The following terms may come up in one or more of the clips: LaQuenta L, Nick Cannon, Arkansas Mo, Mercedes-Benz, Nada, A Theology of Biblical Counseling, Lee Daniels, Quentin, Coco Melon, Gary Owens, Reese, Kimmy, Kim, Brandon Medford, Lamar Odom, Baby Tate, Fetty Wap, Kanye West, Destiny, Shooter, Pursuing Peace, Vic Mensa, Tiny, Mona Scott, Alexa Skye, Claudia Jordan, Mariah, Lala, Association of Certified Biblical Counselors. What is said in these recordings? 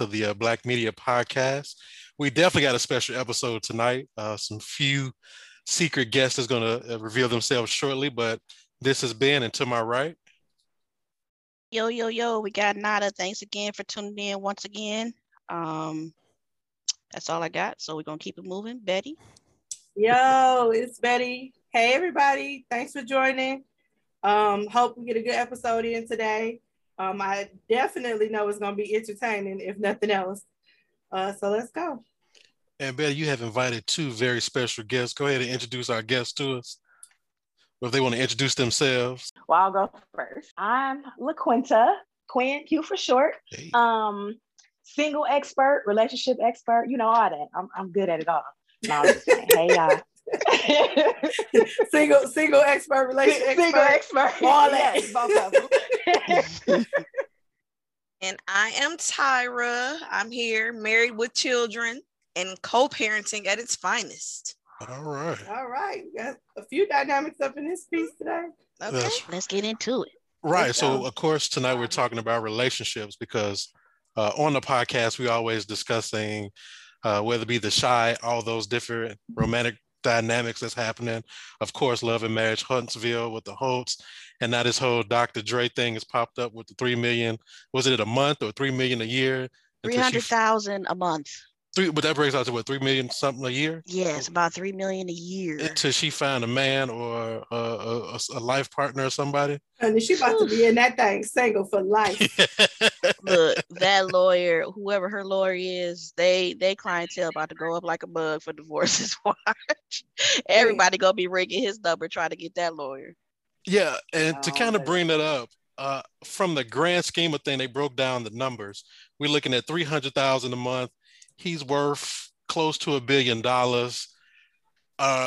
to the Black Media Podcast. We definitely got a special episode tonight. Some few secret guests is going to reveal themselves shortly, but this has been, and to my right. Yo, yo, yo, we got Nada. Thanks again for tuning in once again. That's all I got, so we're going to keep it moving. Betty. Yo, it's Betty. Hey, everybody. Thanks for joining. Hope we get a good episode in today. I definitely know it's going to be entertaining, if nothing else. So let's go. And Betty, you have invited two very special guests. Go ahead and introduce our guests to us, if they want to introduce themselves. Well, I'll go first. I'm LaQuenta, Quinn, Q for short. Hey. Single expert, relationship expert, you know, all that. I'm good at it all. No, hey, y'all. single expert, relationship expert. Single expert. All that. Both of them. And I am Tyra. I'm here, married with children and co-parenting at its finest. All right. All right. We got a few dynamics up in this piece today. Okay. Let's get into it. Right. Let's go. Of course, tonight we're talking about relationships because on the podcast, we always discussing whether it be the shy, all those different romantic dynamics that's happening. Of course, Love and Marriage Huntsville with the Holtz, and now this whole Dr. Dre thing has popped up with the 3 million. Was it a month or 3 million a year? 300,000 a month. But that breaks out to what, 3 million something a year? Yes, about 3 million a year. Until she find a man or a life partner or somebody. And she about to be in that thing single for life. Look, that lawyer, whoever her lawyer is, they clientele about to go up like a bug for divorces. Watch. Everybody gonna be ringing his number trying to get that lawyer. Yeah, and to kind of bring that up, from the grand scheme of thing, they broke down the numbers. We're looking at 300,000 a month. He's worth close to $1 billion,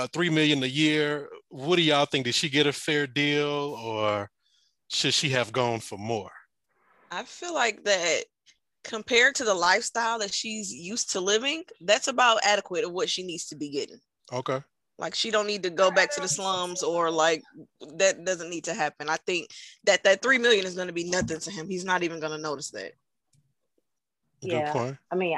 3 million a year. What do y'all think? Did she get a fair deal or should she have gone for more? I feel like that compared to the lifestyle that she's used to living, that's about adequate of what she needs to be getting. Okay. Like she don't need to go back to the slums or like that doesn't need to happen. I think that 3 million is going to be nothing to him. He's not even going to notice that. Yeah. I mean,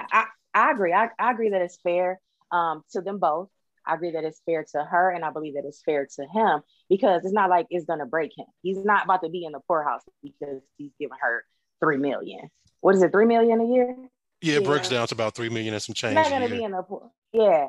I agree. I agree that it's fair to them both. I agree that it's fair to her, and I believe that it's fair to him because it's not like it's gonna break him. He's not about to be in the poorhouse because he's giving her 3 million. What is it, 3 million a year? Yeah, it breaks down to about 3 million and some change. He's not gonna be in the poor. Yeah.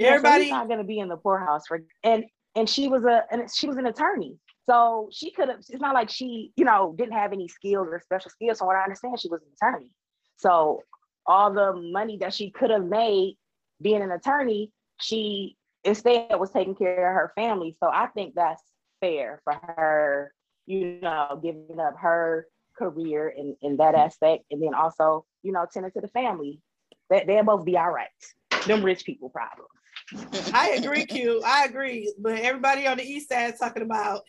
Everybody's not gonna be in the poorhouse for and she was an attorney. So she could have, it's not like she, you know, didn't have any skills or special skills. From what I understand, she was an attorney. So all the money that she could have made being an attorney, she instead was taking care of her family. So I think that's fair for her, you know, giving up her career in that aspect. And then also, you know, tending to the family. They'll both be all right. Them rich people problems. I agree, Q. I agree. But everybody on the east side talking about,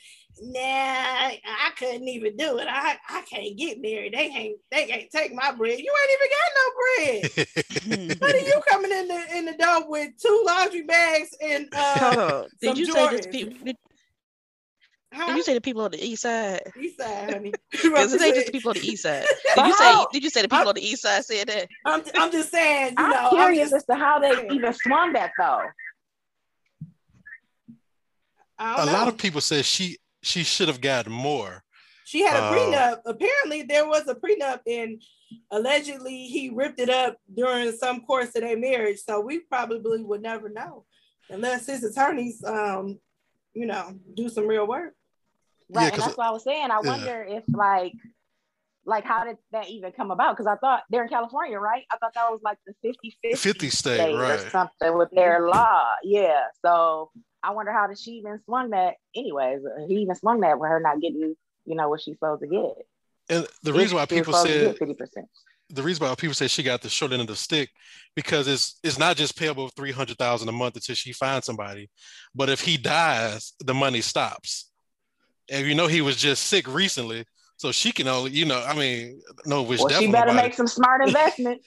nah, I couldn't even do it. I can't get married. They can't take my bread. You ain't even got no bread. What are you coming in the door with two laundry bags and some Jordans? Did you say the people on the east side? East side, honey. Because it ain't just the people on the east side. Did you say the people on the east side said that? I'm just saying, you know. I'm curious as to how they even swung that though. A lot of people said she should have gotten more. She had a prenup. Apparently, there was a prenup, and allegedly he ripped it up during some course of their marriage. So we probably would never know, unless his attorneys, you know, do some real work. Right, yeah, and that's what I was saying. I wonder if, like how did that even come about? Because I thought they're in California, right? I thought that was like the 50 state right, or something with their law. Yeah, so I wonder how did she even swung that? Anyways, he even swung that with her not getting, you know, what she's supposed to get. And the reason why people said 50%. The reason why people say she got the short end of the stick because it's not just payable $300,000 a month until she finds somebody, but if he dies, the money stops. And you know he was just sick recently, so she can only, you know, I mean, no wish. Well, she better make some smart investment.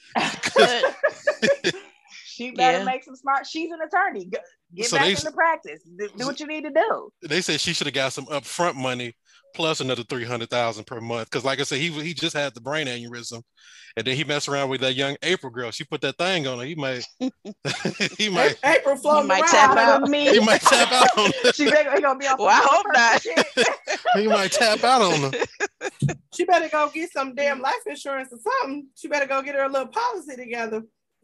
She better make some smart. She's an attorney. Get back into practice. Do what you need to do. They said she should have got some upfront money plus another $300,000 per month. Because like I said, he just had the brain aneurysm, and then he messed around with that young April girl. She put that thing on her. He might. April floating around. He might tap out on her. She better gonna be on. Well, I hope not. He might tap out on her. She better go get some damn life insurance or something. She better go get her a little policy together.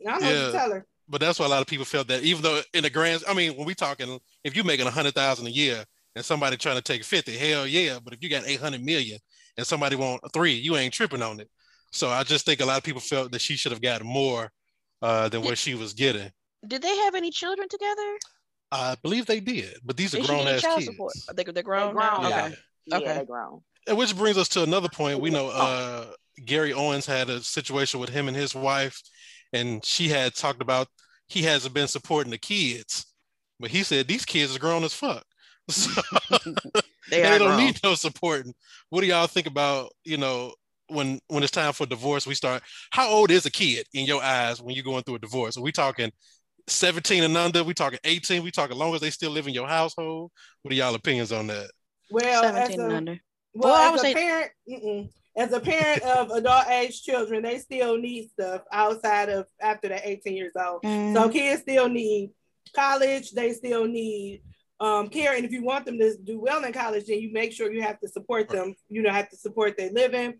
I know what to tell her. But that's why a lot of people felt that, even though in the grand, I mean, when we talking, if you're making $100,000 a year and somebody trying to take 50, hell yeah. But if you got 800 million and somebody want 3, you ain't tripping on it. So I just think a lot of people felt that she should have gotten more than what she was getting. Did they have any children together? I believe they did, but these are grown ass kids. They're grown now? Yeah. Okay. Yeah, okay. They're grown. Which brings us to another point. We know Gary Owens had a situation with him and his wife, and she had talked about he hasn't been supporting the kids, but he said these kids are grown as fuck. So they don't need no supporting. What do y'all think about, you know, when it's time for divorce, we start, how old is a kid in your eyes when you're going through a divorce? Are we talking 17 and under? We talking 18? We talking long as they still live in your household? What are y'all opinions on that? Well, 17 and under. Well, as a parent, as a parent of adult age children, they still need stuff outside of after they're 18 years old. Mm. So kids still need college. They still need care. And if you want them to do well in college, then you make sure you have to support them. You know, have to support their living,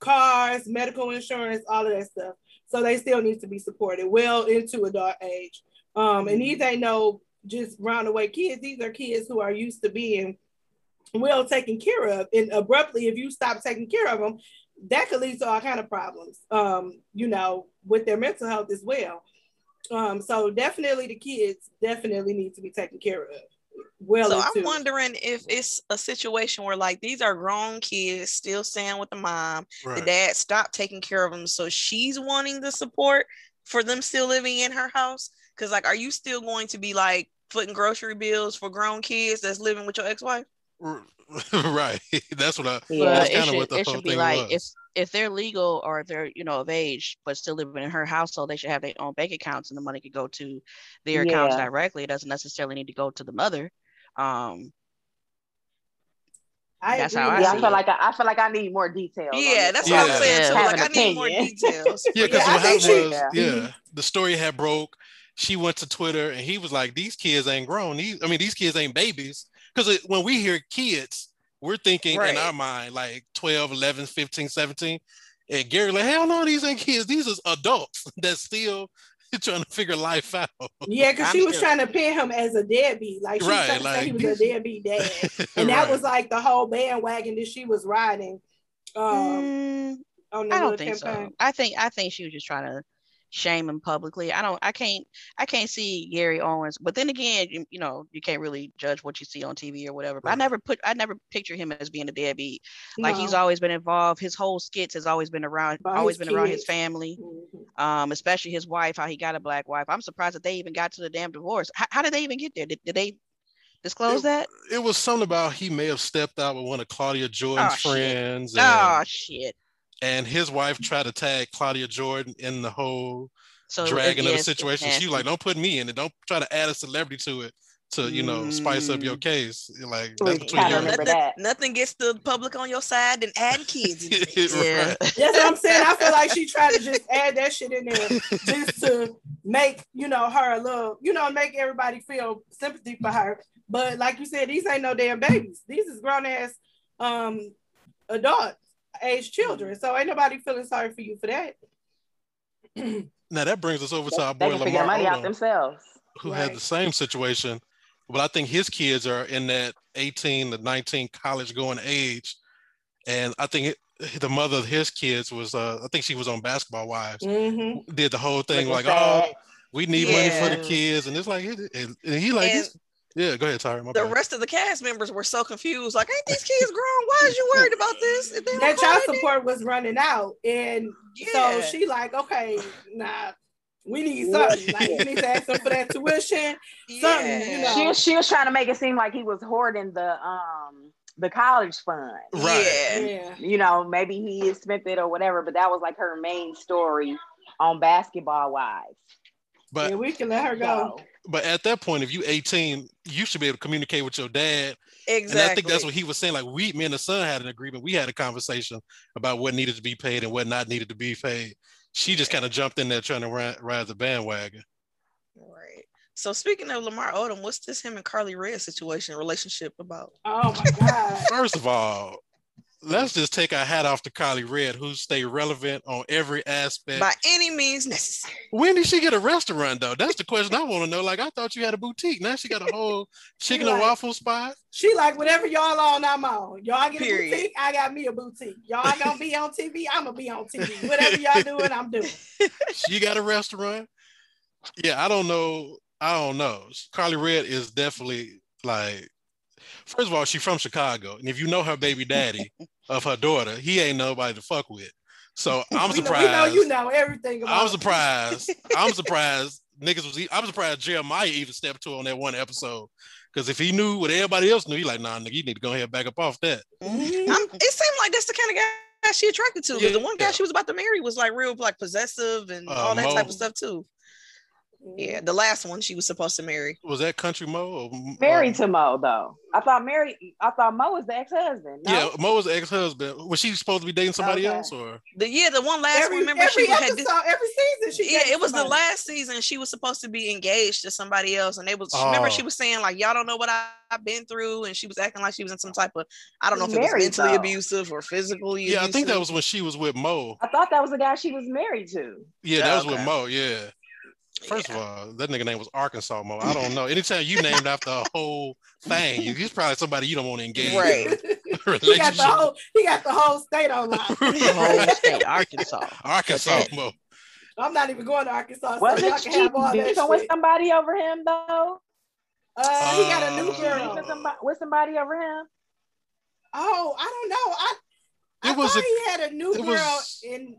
cars, medical insurance, all of that stuff. So they still need to be supported well into adult age. And these ain't no just round-away kids. These are kids who are used to being well taken care of, and abruptly if you stop taking care of them, that could lead to all kind of problems you know, with their mental health as well. So definitely the kids definitely need to be taken care of well. So I'm wondering if it's a situation where, like, these are grown kids still staying with the mom, right. The dad stopped taking care of them, so she's wanting the support for them still living in her house, because, like, are you still going to be, like, footing grocery bills for grown kids that's living with your ex-wife? Right, that's what I. Yeah, that's kind of what the whole thing was. It should be like if they're legal or if they're, you know, of age but still living in her household, they should have their own bank accounts and the money could go to their accounts directly. It doesn't necessarily need to go to the mother. I feel like I need more details. Yeah, that's what I'm saying. So like, I need more details. Yeah, because what happened was, the story had broke. She went to Twitter and he was like, "These kids ain't grown. These kids ain't babies." Because when we hear kids, we're thinking in our mind, like 12, 11, 15, 17. And Gary, like, hell no, these ain't kids. These is adults that's still trying to figure life out. Yeah, because she was trying to pin him as a deadbeat. Like, she was trying to say he was a deadbeat dad. And that was like the whole bandwagon that she was riding. On the I don't think campaign. So. I think she was just trying to shame him publicly. I can't see Gary Owens, but then again, you know, you can't really judge what you see on TV or whatever, but I never picture him as being a deadbeat. Like, he's always been involved. His whole skits has always been around his family, especially his wife, how he got a black wife. I'm surprised that they even got to the damn divorce. How did they even get there? Did they disclose that? It was something about he may have stepped out with one of Claudia Jordan's friends. Shit. And his wife tried to tag Claudia Jordan in the whole dragging of the situation. She was like, don't put me in it. Don't try to add a celebrity to it to, you know, spice up your case. Like, that's between you and nothing gets the public on your side than adding kids. That's what I'm saying. I feel like she tried to just add that shit in there just to make, you know, her a little, you know, make everybody feel sympathy for her. But like you said, these ain't no damn babies. These is grown ass adults. Age children, so ain't nobody feeling sorry for you for that. Now that brings us over to our boy Lamar Odom, who had the same situation, but I think his kids are in that 18 to 19 college going age, and I think the mother of his kids was, I think she was on Basketball Wives, did the whole thing like, oh, we need money for the kids, and it's like, go ahead, Tyra. The rest of the cast members were so confused. Like, ain't these kids grown? Why is you worried about this? That child support was running out. And so she like, okay, nah, we need something. Like, we need to ask them for that tuition. Something, you know. She was trying to make it seem like he was hoarding the college fund. Right. Yeah. You know, maybe he spent it or whatever, but that was like her main story on Basketball Wives. But yeah, we can let her go. But at that point, if you 18, you should be able to communicate with your dad. Exactly. And I think that's what he was saying. Like, we, me and the son had an agreement. We had a conversation about what needed to be paid and what not needed to be paid. She just kind of jumped in there trying to ride the bandwagon. Right. So speaking of Lamar Odom, what's this him and Carly Red situation, relationship about? Oh my God. First of all, let's just take our hat off to Carly Red, who stay relevant on every aspect. By any means necessary. When did she get a restaurant, though? That's the question I want to know. Like, I thought you had a boutique. Now she got a whole chicken and waffle spot. She like, whatever y'all on, I'm on. Y'all get a boutique, I got me a boutique. Y'all gonna be on TV, I'm gonna be on TV. Whatever y'all doing, I'm doing. She got a restaurant. Yeah, I don't know. Carly Red is definitely like, first of all, she's from Chicago, and if you know her baby daddy of her daughter, he ain't nobody to fuck with. So I'm surprised. You know everything about I'm surprised. I'm surprised Jeremiah even stepped to on that one episode, because if he knew what everybody else knew, he like, nah, nigga, you need to go ahead and back up off that. It seemed like that's the kind of guy she attracted to. Yeah, the one guy she was about to marry was like real, like possessive and all that type of stuff too. Yeah, the last one she was supposed to marry. Was that Country Mo? Married to Mo, though. I thought Mo was the ex-husband. No? Yeah, Mo was the ex-husband. Was she supposed to be dating somebody else? Or? The one last one. Remember, she had this every season. It was the last season. She was supposed to be engaged to somebody else, and they was. Remember, she was saying like, "Y'all don't know what I've been through," and she was acting like she was in some type of, I don't know if it was mentally abusive or physically. Yeah, abusive. I think that was when she was with Mo. I thought that was the guy she was married to. Yeah, that was with Mo. Yeah. First of all, that nigga name was Arkansas Mo. I don't know. Anytime you named after a whole thing, he's probably somebody you don't want to engage in. He got the whole state on lock. The whole state, Arkansas Mo. I'm not even going to Arkansas. Was somebody over him though? He got a new girl with somebody over him. Oh, I don't know. I thought he had a new girl, and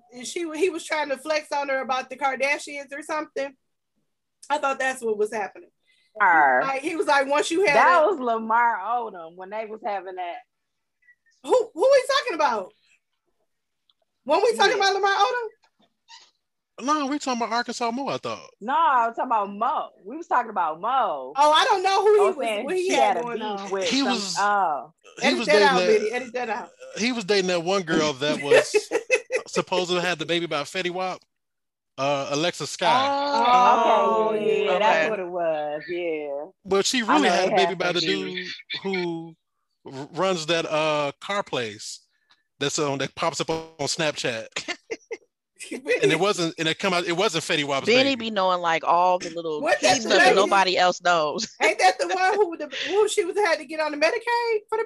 he was trying to flex on her about the Kardashians or something. I thought that's what was happening. He was like, once you had that was Lamar Odom when they was having that. Who are we talking about? When we talking about Lamar Odom? No, we talking about Arkansas Mo, I thought. No, I was talking about Mo. We was talking about Mo. Oh, I don't know who he had going on with. Edit that out. He was dating that one girl that was supposed to have the baby by Fetty Wap, Alexa Skye. Oh, okay. Yeah, that's what it was. Yeah. But she really had a baby by the dude who runs that car place that pops up on Snapchat. And it wasn't Fetty Wap's baby. Benny be knowing like all the little pieces that nobody else knows. Ain't that the one who she was had to get on the Medicaid for the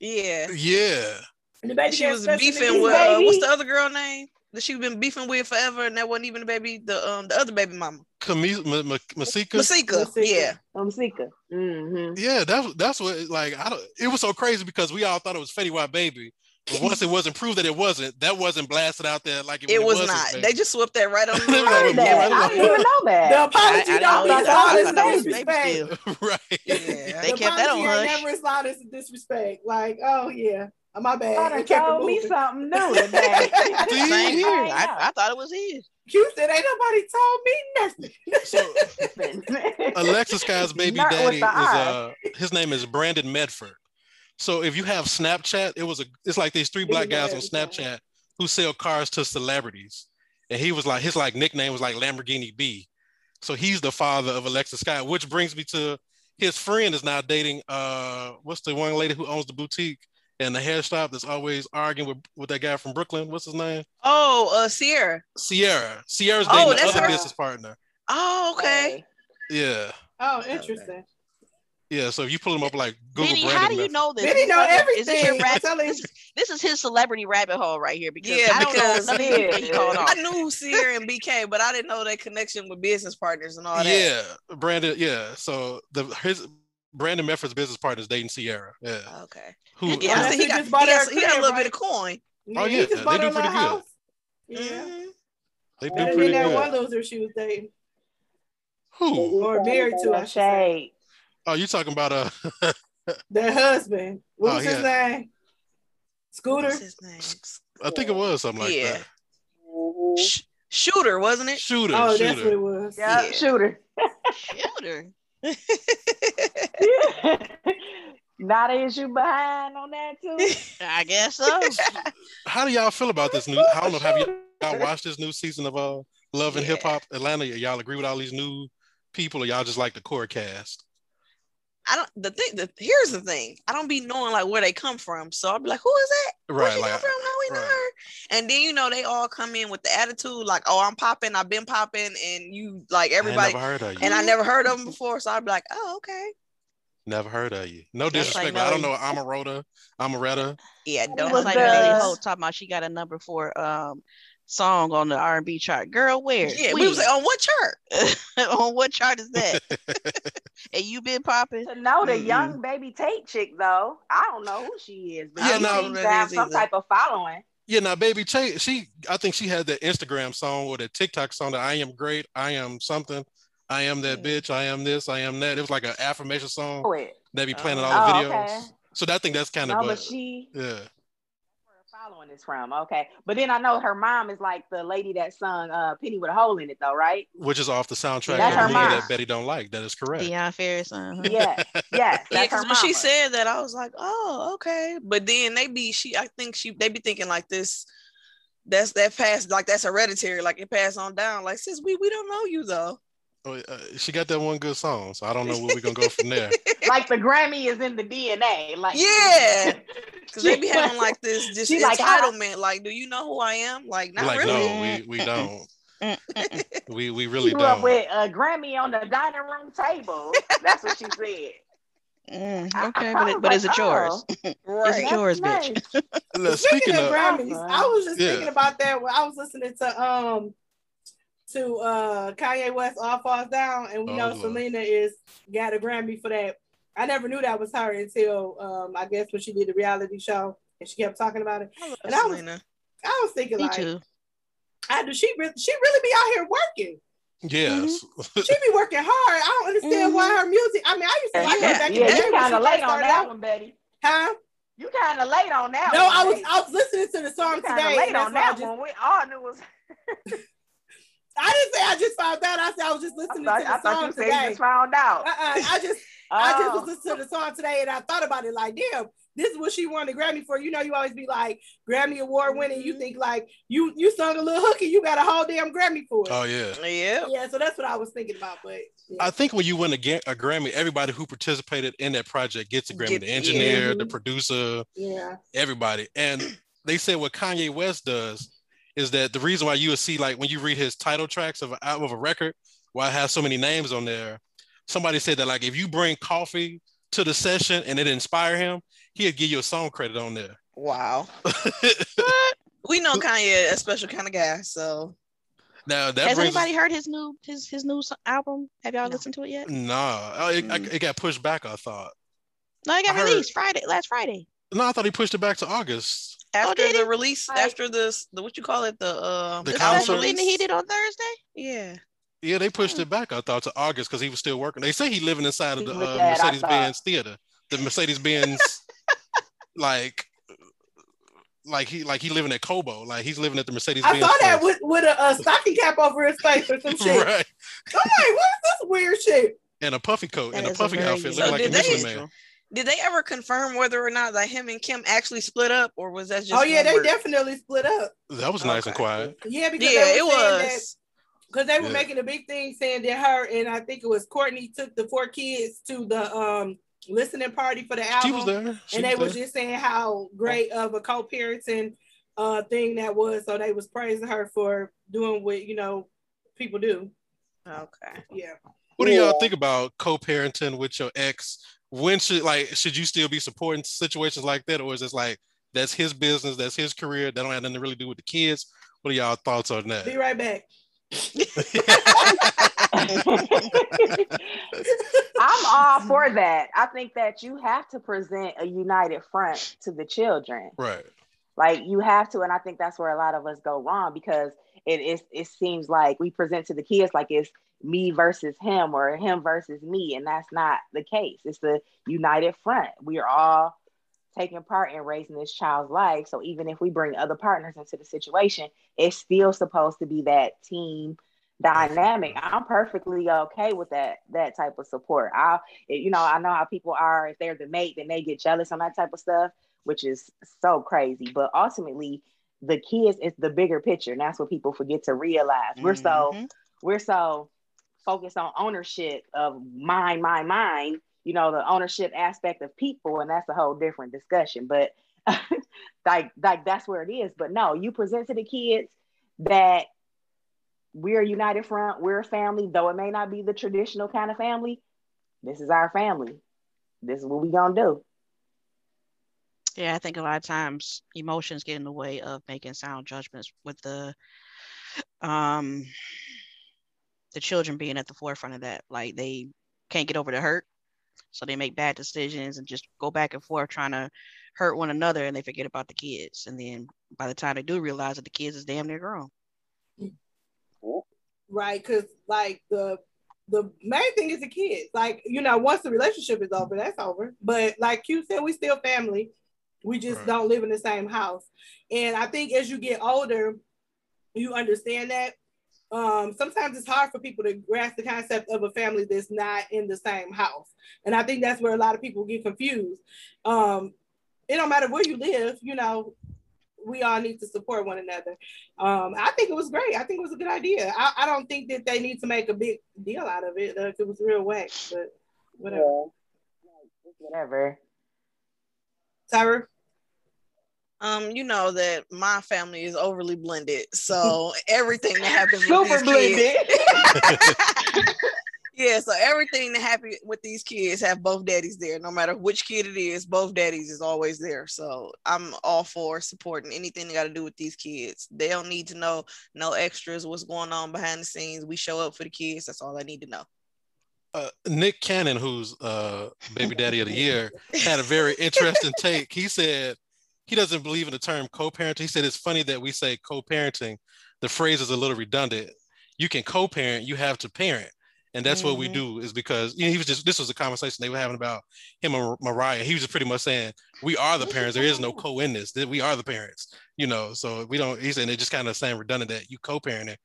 baby? Yeah. Yeah. And the baby she was beefing with what's the other girl name that she'd been beefing with forever, and that wasn't even the baby, the other baby mama. Masika. Yeah. Masika. Mm-hmm. Yeah, that's what it was so crazy because we all thought it was Fetty Wap baby. But once it wasn't proved that it wasn't blasted out there like it was not. They just swept that right on the I didn't even know that. The apology don't disrespect. Right. Yeah. They kept that on hush. Never as loud as disrespect. Like, oh yeah, my bad. I told me something new today. I thought it was his. You said ain't nobody told me nothing. So, Alexa Sky's baby daddy is his name is Brandon Medford. So if you have Snapchat, it's like these three black guys on Snapchat who sell cars to celebrities. And he was like, his like nickname was like Lamborghini B. So he's the father of Alexa Skye, which brings me to his friend is now dating, what's the one lady who owns the boutique and the hair shop that's always arguing with that guy from Brooklyn? What's his name? Oh, Sierra. Sierra's dating the other business partner. Oh, okay. Yeah. Oh, interesting. Yeah, so if you pull him up like Google, Benny, how do you know this? Benny know everything. This is his celebrity rabbit hole right here because I don't know something that he called off. I knew Sierra and BK, but I didn't know their connection with business partners and all that. Yeah, Brandon. Yeah, so his Brandon Medford's business partner is dating Sierra. Yeah. Okay. He got a little bit of coin. Oh yeah, they do pretty good. Yeah. They do pretty good. That one loser she was dating. Who? Or married to a shade. Oh, you talking about their husband? What was his name? Scooter. I think it was something like that. Shooter, wasn't it? Shooter. Oh, that's what it was. Yep. Yeah, Shooter. Shooter. Yeah. Nada, is you behind on that too? I guess so. How do y'all feel about this new? I don't know. Have y'all watched this new season of Love and Hip Hop Atlanta? Y'all agree with all these new people, or y'all just like the core cast? I don't. Here's the thing. I don't be knowing like where they come from, so I'll be like, who is that? Right. Where she come from? How we know her? And then you know they all come in with the attitude like, oh, I'm popping. I've been popping, and you like everybody. I never heard of you. And I never heard of them before, so I'll be like, oh, okay. Never heard of you. No disrespect, like, but no, I don't know Amaretta. Yeah, don't like Melody Holt talking about she got a number 4 song on the R&B chart. Girl, where? Yeah, we was like, on what chart? On what chart is that? And you been popping? No, the young baby Tate chick though. I don't know who she is, but yeah, she has some type of following. Yeah, now baby Tate, I think she had that Instagram song or that TikTok song that I am great, I am something. I am that bitch. I am this. I am that. It was like an affirmation song. They be playing all the videos. Okay. So I think that's kind of. But she. Yeah. That's where her following is from. Okay, but then I know her mom is like the lady that sung "Penny with a Hole in It," though, right? Which is off the soundtrack of the movie that Betty don't like. That is correct. Beyond Ferris. Yeah. That's her mama. When she said that, I was like, oh, okay. But then they be thinking like this. That's hereditary. Like it passed on down. Like sis, we don't know you though. She got that one good song, so I don't know where we're gonna go from there. Like the Grammy is in the DNA, like yeah, because they be having like this just entitlement. Like, do you know who I am? Like, not like, really. No, we don't. we really don't. She grew up with a Grammy on the dining room table. That's what she said. Okay, but is it yours? Right. Is it yours, nice. Bitch? Look, speaking of Grammys, I was just thinking about that when I was listening to Kanye West, All Falls Down, and we know Selena got a Grammy for that. I never knew that was her until I guess when she did the reality show and she kept talking about it. I was thinking, she really be out here working. Yes, she be working hard. I don't understand why her music. I mean, I used to like her back in the day. You kind of late on that one, Betty. Huh? You kind of late on that. No, I was listening to the song today. Late on that one. We all knew was. I didn't say I just found out. I said I was just listening to the song today. I just found out. I just was listening to the song today, and I thought about it like, damn, this is what she won the Grammy for. You know, you always be like Grammy award winning. You think like you sung a little hook and you got a whole damn Grammy for it. Oh yeah. So that's what I was thinking about. But yeah. I think when you win a Grammy, everybody who participated in that project gets a Grammy. The engineer, the producer, everybody. And they said what Kanye West does is that the reason why you would see, like, when you read his title tracks of an album, of a record, why it has so many names on there? Somebody said that, like, if you bring coffee to the session and it inspire him, he'll give you a song credit on there. Wow. We know Kanye a special kind of guy. So now has anybody heard his new album? Have y'all listened to it yet? No, it got pushed back. I thought. No, it got released last Friday. No, I thought he pushed it back to August. After the concert he did on Thursday. Yeah, they pushed it back. I thought to August because he was still working. They say he living inside of the Mercedes-Benz theater. The Mercedes-Benz, like he living at Kobo. Like he's living at the Mercedes-Benz. I saw that with a stocking cap over his face or some shit. Right. I'm like, what is this weird shit? And a puffy coat and a puffy outfit, looking like a Michelin man. Did they ever confirm whether or not that him and Kim actually split up, or was that just? Oh yeah, they definitely split up. That was nice and quiet. Yeah, because it was because they were making a big thing saying that her and I think it was Courtney took the 4 kids to the listening party for the album. She was there, and they were just saying how great of a co-parenting thing that was. So they was praising her for doing what people do. Okay, yeah. What do y'all think about co-parenting with your ex? When should you still be supporting situations like that, or is it like that's his business, that's his career, that don't have nothing to really do with the kids? What are y'all thoughts on that? Be right back. I'm all for that. I think that you have to present a united front to the children, right? Like you have to, and I think that's where a lot of us go wrong because it seems like we present to the kids like it's me versus him or him versus me, and that's not the case. It's the united front. We are all taking part in raising this child's life. So even if we bring other partners into the situation, it's still supposed to be that team dynamic. I'm perfectly okay with that type of support. I know how people are. If they're the mate, then they get jealous on that type of stuff, which is so crazy. But ultimately, the kids is the bigger picture, and that's what people forget to realize. Mm-hmm. We're so focused on ownership of mine, the ownership aspect of people, and that's a whole different discussion. But like that's where it is. But no, you present to the kids that we're a united front, we're a family, though it may not be the traditional kind of family. This is our family. This is what we're gonna do. Yeah, I think a lot of times emotions get in the way of making sound judgments with the children being at the forefront of that. Like, they can't get over the hurt, so they make bad decisions and just go back and forth trying to hurt one another, and they forget about the kids. And then by the time they do realize that, the kids is damn near grown. Right, because like the main thing is the kids. Like, once the relationship is over, that's over. But like you said, we still family. We just don't live in the same house. And I think as you get older, you understand that. Sometimes it's hard for people to grasp the concept of a family that's not in the same house. And I think that's where a lot of people get confused. It don't matter where you live, we all need to support one another. I think it was great. I think it was a good idea. I don't think that they need to make a big deal out of it. If it was real wax, but whatever. Yeah. Whatever. Tyra? You know that my family is overly blended, so everything that happens with these kids. Yeah, so everything that happens with these kids have both daddies there. No matter which kid it is, both daddies is always there. So I'm all for supporting anything that got to do with these kids. They don't need to know no extras, what's going on behind the scenes. We show up for the kids. That's all I need to know. Nick Cannon, who's baby daddy of the year, had a very interesting take. He said he doesn't believe in the term co-parenting. He said it's funny that we say co-parenting. The phrase is a little redundant. You can co-parent, you have to parent. And that's what we do, is because this was a conversation they were having about him and Mariah. He was just pretty much saying, we are the parents. There is no co in this. We are the parents, so we don't, he's saying, they just kind of saying redundant that you co-parenting.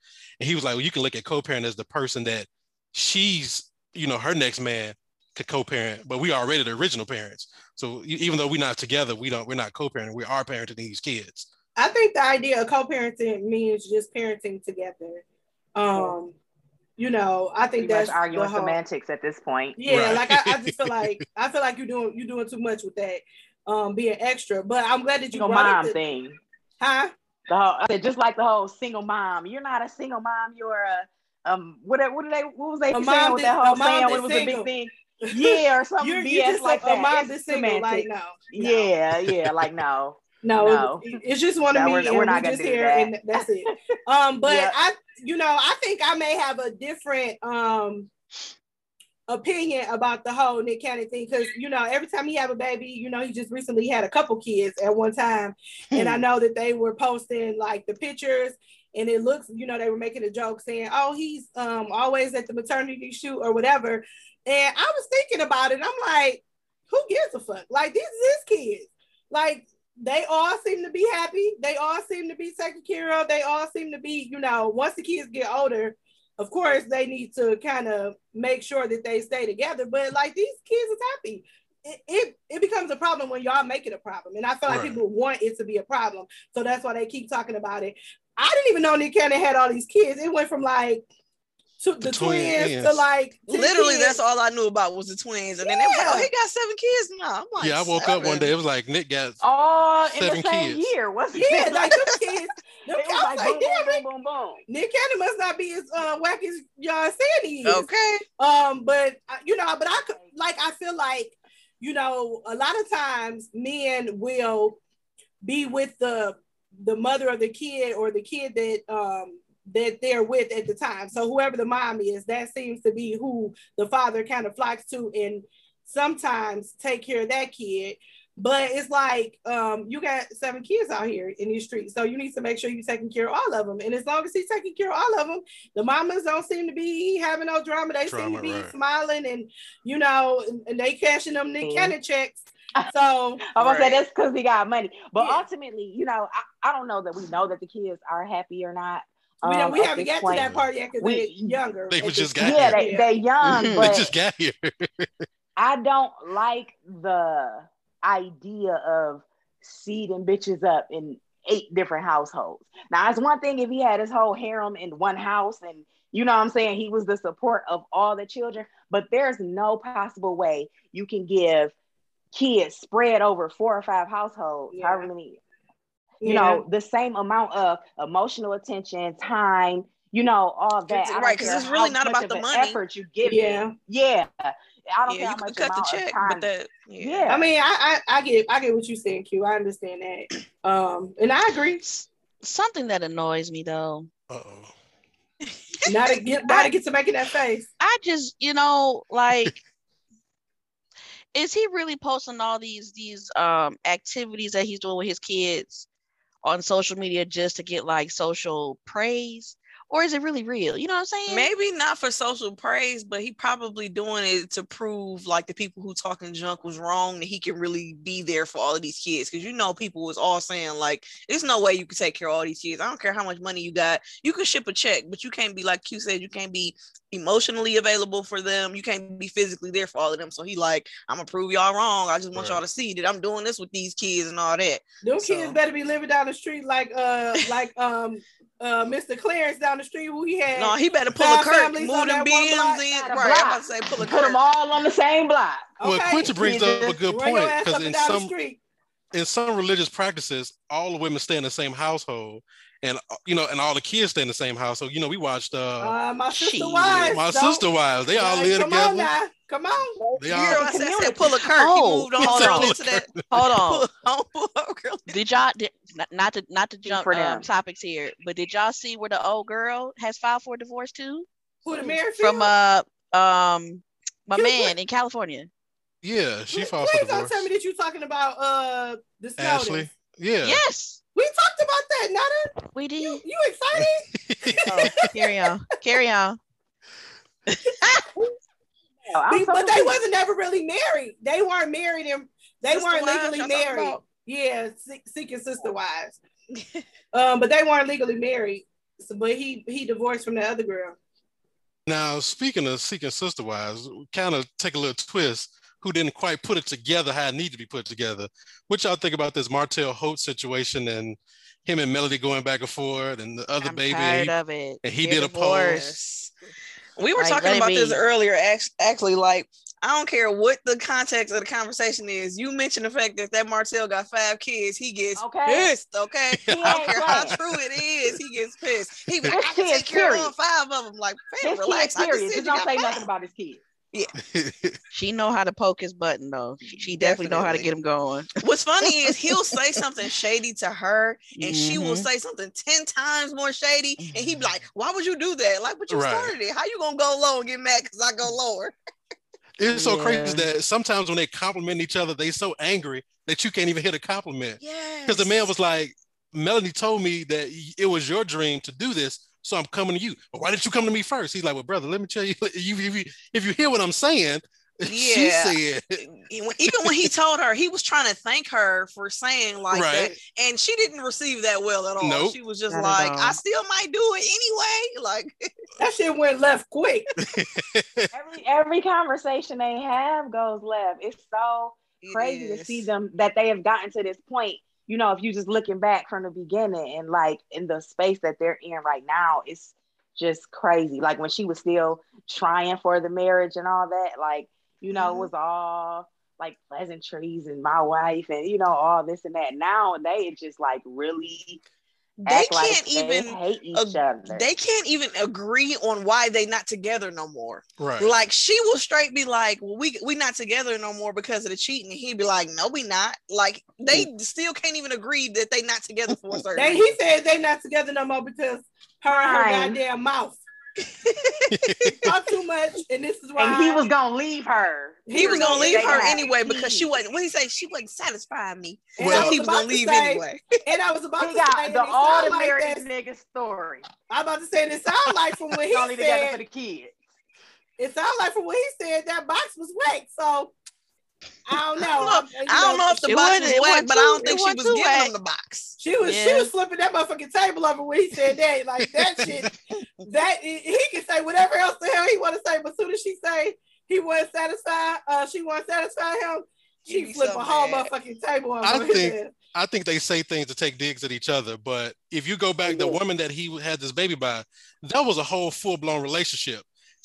And he was like, well, you can look at co-parent as the person that she's, her next man could co-parent, but we are already the original parents. So even though we're not together, we're not co-parenting, we are parenting these kids. I think the idea of co-parenting means just parenting together. I think that's arguing semantics at this point. Yeah, right. Like I just feel like you're doing too much with that, being extra. But I'm glad that you brought mom thing. Huh? Just like the whole single mom. You're not a single mom. You're a what was they saying with that whole saying? It was single. A big thing. Yeah, or something. You're BS just like that. A mom that's single. Like no. Yeah, like no. No, it's just one of me. We're not gonna do that. And that's it. But yep. I think I may have a different opinion about the whole Nick Cannon thing, because every time he have a baby, he just recently had a couple kids at one time, and I know that they were posting like the pictures, and it looks, they were making a joke saying, "Oh, he's always at the maternity shoot or whatever," and I was thinking about it. I'm like, who gives a fuck? Like, these is his kids. Like. They all seem to be happy. They all seem to be taken care of. They all seem to be, once the kids get older, of course, they need to kind of make sure that they stay together. But like, these kids is happy. It becomes a problem when y'all make it a problem. And I feel like people want it to be a problem. So that's why they keep talking about it. I didn't even know Nick Cannon had all these kids. It went from like, to the twins to like literally kids. That's all I knew about was the twins, and then they were like, "Oh, he got 7 kids now." I'm like, I woke up one day, it was like Nick got all 7 in the same kids. Year. What's like those kids? It was like boom, damn, boom, boom, boom. Nick Cannon must not be as wacky as y'all said he is. Okay, but I feel like a lot of times men will be with the mother of the kid or the kid that they're with at the time. So whoever the mom is, that seems to be who the father kind of flocks to, and sometimes take care of that kid. But it's like, you got 7 kids out here in these streets, so you need to make sure you're taking care of all of them. And as long as he's taking care of all of them, the mamas don't seem to be having no drama. They seem to be smiling and and they cashing them Nick Cannon checks. So I'm gonna say that's because he got money. But ultimately, you know, I don't know that we know that the kids are happy or not. We haven't got to that part yet because they're younger. They just got here. Yeah, they're young. They just got here. I don't like the idea of seeding bitches up in 8 different households. Now, it's one thing if he had his whole harem in one house and, you know what I'm saying, he was the support of all the children, but there's no possible way you can give kids spread over 4 or 5 households, however many, you know, the same amount of emotional attention, time, you know, all that. Right, because it's really not about the money. Effort you give it. Yeah. I don't care how much cut the check, but that, I mean, I get what you're saying, Q. I understand that. And I agree. Something that annoys me though. Not to get to making that face. I just, you know, like, is he really posting all these activities that he's doing with his kids on social media just to get like social praise? Or is it really real? You know what I'm saying? Maybe not for social praise, but he probably doing it to prove like the people who talking junk was wrong, that he can really be there for all of these kids. Because you know people was all saying like, there's no way you can take care of all these kids. I don't care how much money you got. You can ship a check, but you can't be, like Q said, you can't be emotionally available for them. You can't be physically there for all of them. So he like, I'm going to prove y'all wrong. I just want y'all to see that I'm doing this with these kids and all that. Those kids better be living down the street like Mr. Clarence down the street who he had. No, he better pull a Kirk, move them beams in. Right, I'm about to say pull a Kirk. Put them all on the same block. Well, Quinta brings up a good point, because in some religious practices, all the women stay in the same household, and you know, and all the kids stay in the same household. You know, we watched My Sister Wives. They all live together. Now. Come on. They all said pull a Kirk. Oh, he moved on into that. Hold on. Did y'all not to jump topics here, but did y'all see where the old girl has filed for a divorce too? Who, the mayor? From my man in California. Yeah, she filed for divorce. Please don't tell me that you're talking about this Ashley. Yeah. Yes. We talked about that, Nada. We did. You excited? Carry on. But they wasn't ever really married. They weren't married, and they weren't legally married. Yeah, seeking sister wives. But they weren't legally married. So, but he divorced from the other girl. Now, speaking of seeking sister wives, kind of take a little twist. Who didn't quite put it together how it needed to be put together? What y'all think about this Martell Holt situation and him and Melody going back and forth, and the other baby? I'm tired of it. And he did a pose. We were talking about this earlier. Actually, like, I don't care what the context of the conversation is. You mentioned the fact that Martell got 5 kids. He gets pissed, okay? I don't care how true it is. He gets pissed. He was like, I can take care of 5 of them. Like, relax. I can see don't say nothing about his kids. Yeah, she know how to poke his button though. She definitely know how to get him going. What's funny is he'll say something shady to her, and she will say something 10 times more shady, and he be like, "Why would you do that? Like, but you started it. How you gonna go low and get mad because I go lower?" It's so crazy that sometimes when they compliment each other, they so angry that you can't even hear the compliment. Yeah, because the man was like, "Melody told me that it was your dream to do this, so I'm coming to you. But why didn't you come to me first?" He's like, "Well, brother, let me tell you, if you hear what I'm saying," she said. Even when he told her, he was trying to thank her for saying like that. And she didn't receive that well at all. Nope. She was just like, I still might do it anyway. Like that shit went left quick. Every conversation they have goes left. It's so crazy to see them, that they have gotten to this point. You know, if you just looking back from the beginning, and like in the space that they're in right now, it's just crazy. Like when she was still trying for the marriage and all that, like, you know, it was all like pleasantries and my wife and, you know, all this and that. Now they just like really... They can't they can't even agree on why they not together no more. Right. Like she will straight be like, well, we not together no more because of the cheating. And he'd be like, no, we not. Like they still can't even agree that they not together for a certain reason. He said they not together no more because her goddamn mouth. Talk too much, and this is why. And he was gonna leave her. He was gonna leave her anyway because she wasn't. When he said she wasn't satisfying me, well, he was gonna leave anyway. And I was about to say the all the married nigga story. I'm about to say this sound like from when he said together for the kids. It sounds like from when he said that box was wet. So I don't know. I don't know if the box was whack, but I don't think she was giving him the box. She was flipping that motherfucking table over when he said that. Like that shit. That he can say whatever else the hell he want to say, but soon as she say he wasn't satisfied, she wasn't satisfied him. She flipped a whole motherfucking table over his head. I think they say things to take digs at each other, but if you go back, the woman that he had this baby by, that was a whole full-blown relationship.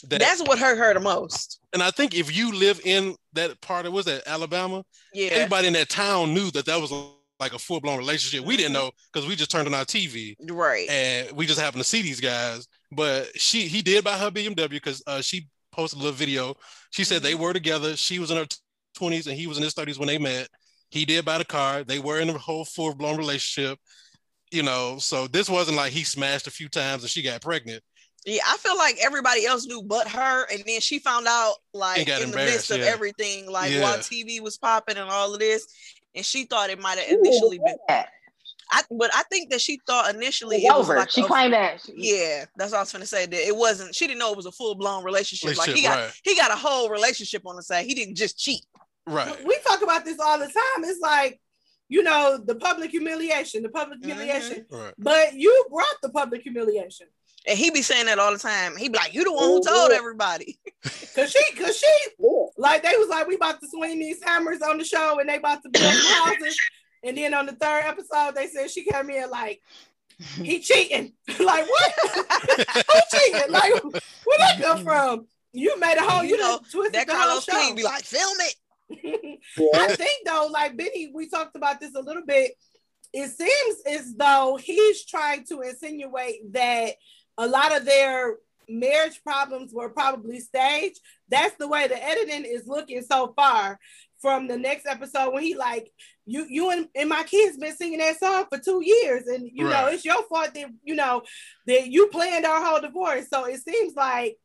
That's what hurt her the most. And I think if you live in that part of, was that Alabama? Yeah. Everybody in that town knew that that was like a full-blown relationship. We didn't know because we just turned on our TV. Right. And we just happened to see these guys. But he did buy her BMW because she posted a little video. She said they were together. She was in her 20s and he was in his 30s when they met. He did buy the car. They were in a whole full-blown relationship, you know, so this wasn't like he smashed a few times and she got pregnant. Yeah, I feel like everybody else knew but her, and then she found out, like, in the midst of everything, like, while TV was popping and all of this, and she thought it might have initially been... But I think that she thought initially it was over. Like, she claimed that. Yeah, that's what I was going to say. That it wasn't... She didn't know it was a full-blown relationship. Like, he got a whole relationship on the side. He didn't just cheat. Right. We talk about this all the time. It's like, you know, the public humiliation. Right. But you brought the public humiliation. And he be saying that all the time. He be like, you the one who told everybody. Cause she, like, they was like, we about to swing these hammers on the show and they about to build houses. And then on the third episode, they said she came in like, he cheating. Like, what? Who cheating? Like, where that come from? You made a whole, you know, twisted that the whole show. King be like, film it. I think though, like Benny, we talked about this a little bit. It seems as though he's trying to insinuate that a lot of their marriage problems were probably staged. That's the way the editing is looking so far. From the next episode, when he like you and my kids been singing that song for 2 years, and you know it's your fault that you planned our whole divorce. So it seems like.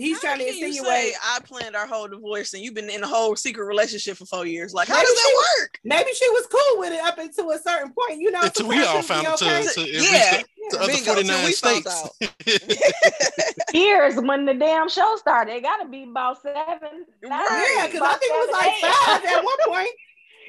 He's trying to insinuate. You say, I planned our whole divorce, and you've been in a whole secret relationship for 4 years. Like, how does that work? Maybe she was cool with it up until a certain point. You know, until we all found to other 49 states. Years when the damn show started, it got to be about 7. Right. Yeah, because I think it was like 5 at one point.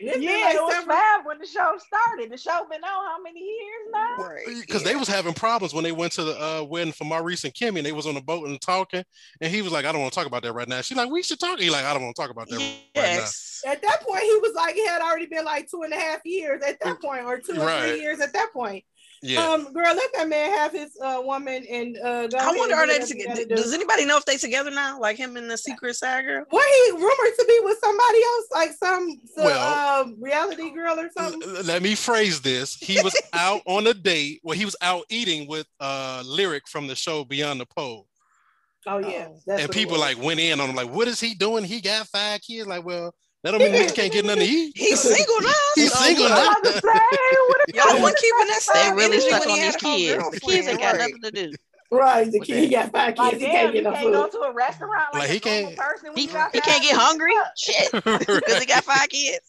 It was 5 when the show started. The show been on how many years now? Because they was having problems when they went to the wedding for Maurice and Kimmy, and they was on the boat and talking, and he was like, I don't want to talk about that right now. She's like, we should talk. He's like, I don't want to talk about that right now. At that point, he was like, it had already been like 2.5 years at that point, or 2 or 3 years at that point. Yeah. Girl, let that man have his woman and go. I wonder, are they together? Does anybody know if they together now? Like him and the secret side girl? What, he rumored to be with somebody else, like some reality girl or something? Let me phrase this. He was out on a date. Well, he was out eating with Lyric from the show Beyond the Pole. Oh yeah. And people like went in on him, like, what is he doing? He got 5 kids. Like, well, that don't mean niggas can't get nothing to eat. He's single now. He's single now. Y'all want keeping that same really stuck on these kids. The kids ain't got nothing to do. Right, the kid got 5 kids. Like, he can't go to a restaurant like he can't. Person he can't get hungry. Shit, because he got 5 kids.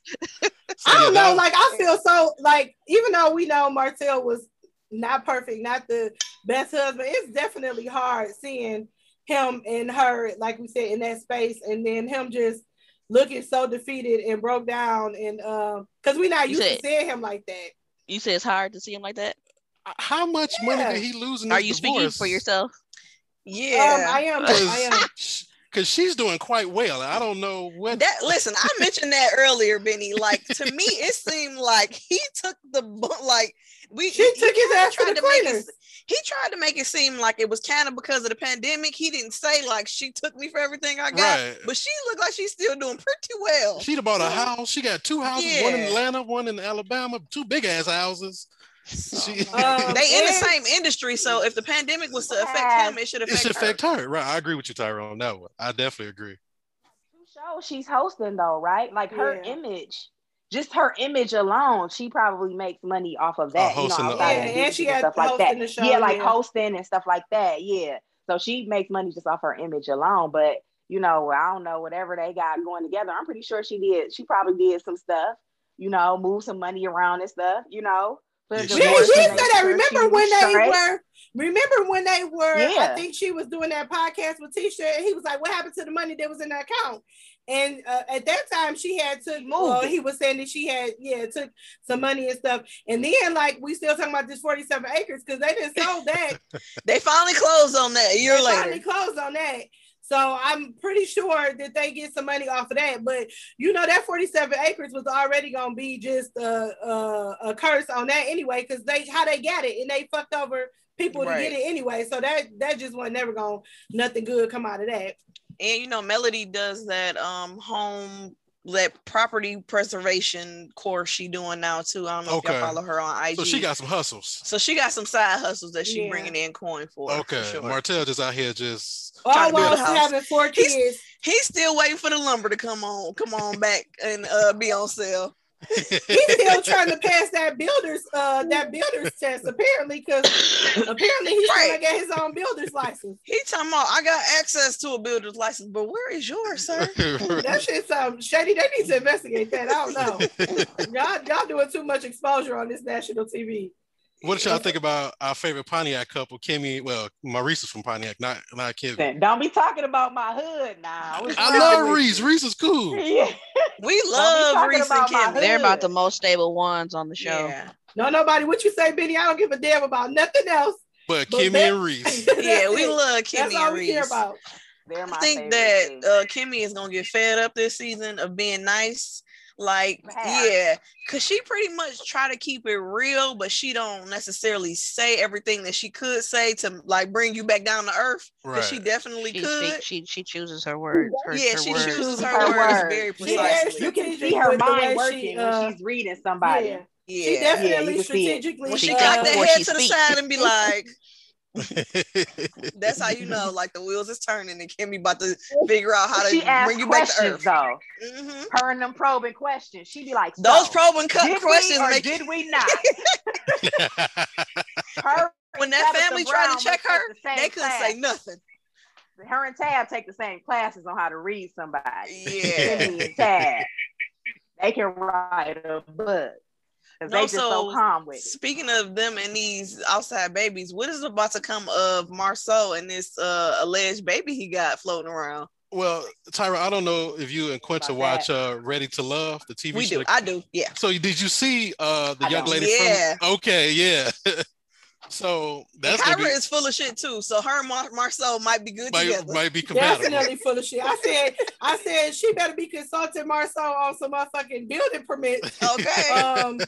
I don't know. Like, I feel so like, even though we know Martell was not perfect, not the best husband, it's definitely hard seeing him and her, like we said, in that space, and then him just looking so defeated and broke down, and because we're not used to seeing him like that. You said it's hard to see him like that? How much money did he lose in this divorce? Speaking for yourself? Yeah, I am. Because she's doing quite well. I don't know what... Listen, I mentioned that earlier, Benny. Like, to me, it seemed like he took the... Like, he took his ass to the cleaners. He tried to make it seem like it was kind of because of the pandemic. He didn't say, like, she took me for everything I got. Right. But she looked like she's still doing pretty well. She bought a house. She got 2 houses, one in Atlanta, one in Alabama, 2 big-ass houses. They in the same industry, so if the pandemic was to affect him, it should affect her. Right, I agree with you, Tyra, on that one. I definitely agree. Show she's hosting, though, right? Like, her image... Just her image alone, she probably makes money off of that. Hosting and stuff like that. Yeah. So she makes money just off her image alone. But, you know, I don't know, whatever they got going together, I'm pretty sure she probably did some stuff, you know, move some money around and stuff, you know, We said that. Remember when they were? Yeah. I think she was doing that podcast with Tisha, and he was like, "What happened to the money that was in the account?" And at that time, she had took. He was saying that she had took some money and stuff. And then like we still talking about this 47 acres because they didn't sold that. They finally closed on that a year later. Finally closed on that. So I'm pretty sure that they get some money off of that. But, you know, that 47 acres was already going to be just a curse on that anyway, because they got it and they fucked over people to get it anyway. So that just wasn't never going to nothing good come out of that. And, you know, Melody does that that property preservation course she doing now too. I don't know if y'all follow her on IG. So she got some hustles. So she got some side hustles that she bringing in coin for. Okay, for sure. Martell just out here just having 4 kids. He's still waiting for the lumber to come on back and be on sale. He's still trying to pass that builder's test apparently he's trying to get his own builder's license. He talking about I got access to a builder's license, but where is yours, sir? That shit's shady. They need to investigate that. I don't know. Y'all doing too much exposure on this national TV. What did y'all think about our favorite Pontiac couple, Kimmy? Well, Maurice is from Pontiac, not Kevin. Don't be talking about my hood now. I love Reese. Reese is cool. Yeah. We love Reese and Kevin. They're about the most stable ones on the show. Yeah. No, nobody. What you say, Benny? I don't give a damn about nothing else. But Kimmy and Reese. Yeah, we love Kimmy and Reese. That's all we care about. I think that Kimmy is going to get fed up this season of being nice. Like, yeah, because she pretty much try to keep it real, but she don't necessarily say everything that she could say to like bring you back down to earth. Right. She definitely could. She chooses her words. She chooses her words very precisely. You can see her mind working when she's reading somebody. Yeah. Yeah. She definitely strategically. When she cock that head to the side and be like. That's how you know, like the wheels is turning, and Kimmy about to figure out how to bring you back to earth. Mm-hmm. Her and them probing questions, she'd be like, "Those probing questions, did we not?" Her when that family tried to check her, they couldn't say nothing. Her and Tab take the same classes on how to read somebody. Yeah, Kimmy and Tab, they can write a book. No, so calm with speaking of them and these outside babies, what is about to come of Marsau and this alleged baby he got floating around? Well, Tyra, I don't know if you and Quinta watch Ready to Love, the TV show. I do, yeah. So did you see the young lady? Yeah. Okay, yeah. So that's Tyra is full of shit too. So her and Marsau might be good together. Might be compatible. Definitely full of shit. I said she better be consulting Marsau on some motherfucking building permits. Okay.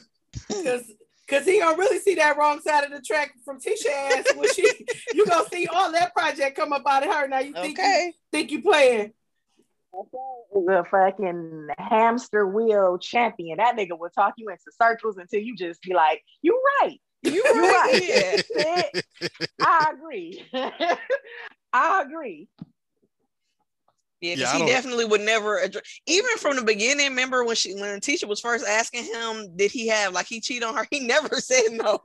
Because he gonna really see that wrong side of the track from Tisha ass when you gonna see all that project come up out of her. Now you think you playing. The fucking hamster wheel champion. That nigga will talk you into circles until you just be like, you right. You right. Yeah. I agree. Yeah, because he definitely would never address, even from the beginning. Remember when Tisha was first asking him, did he have like he cheated on her? He never said no.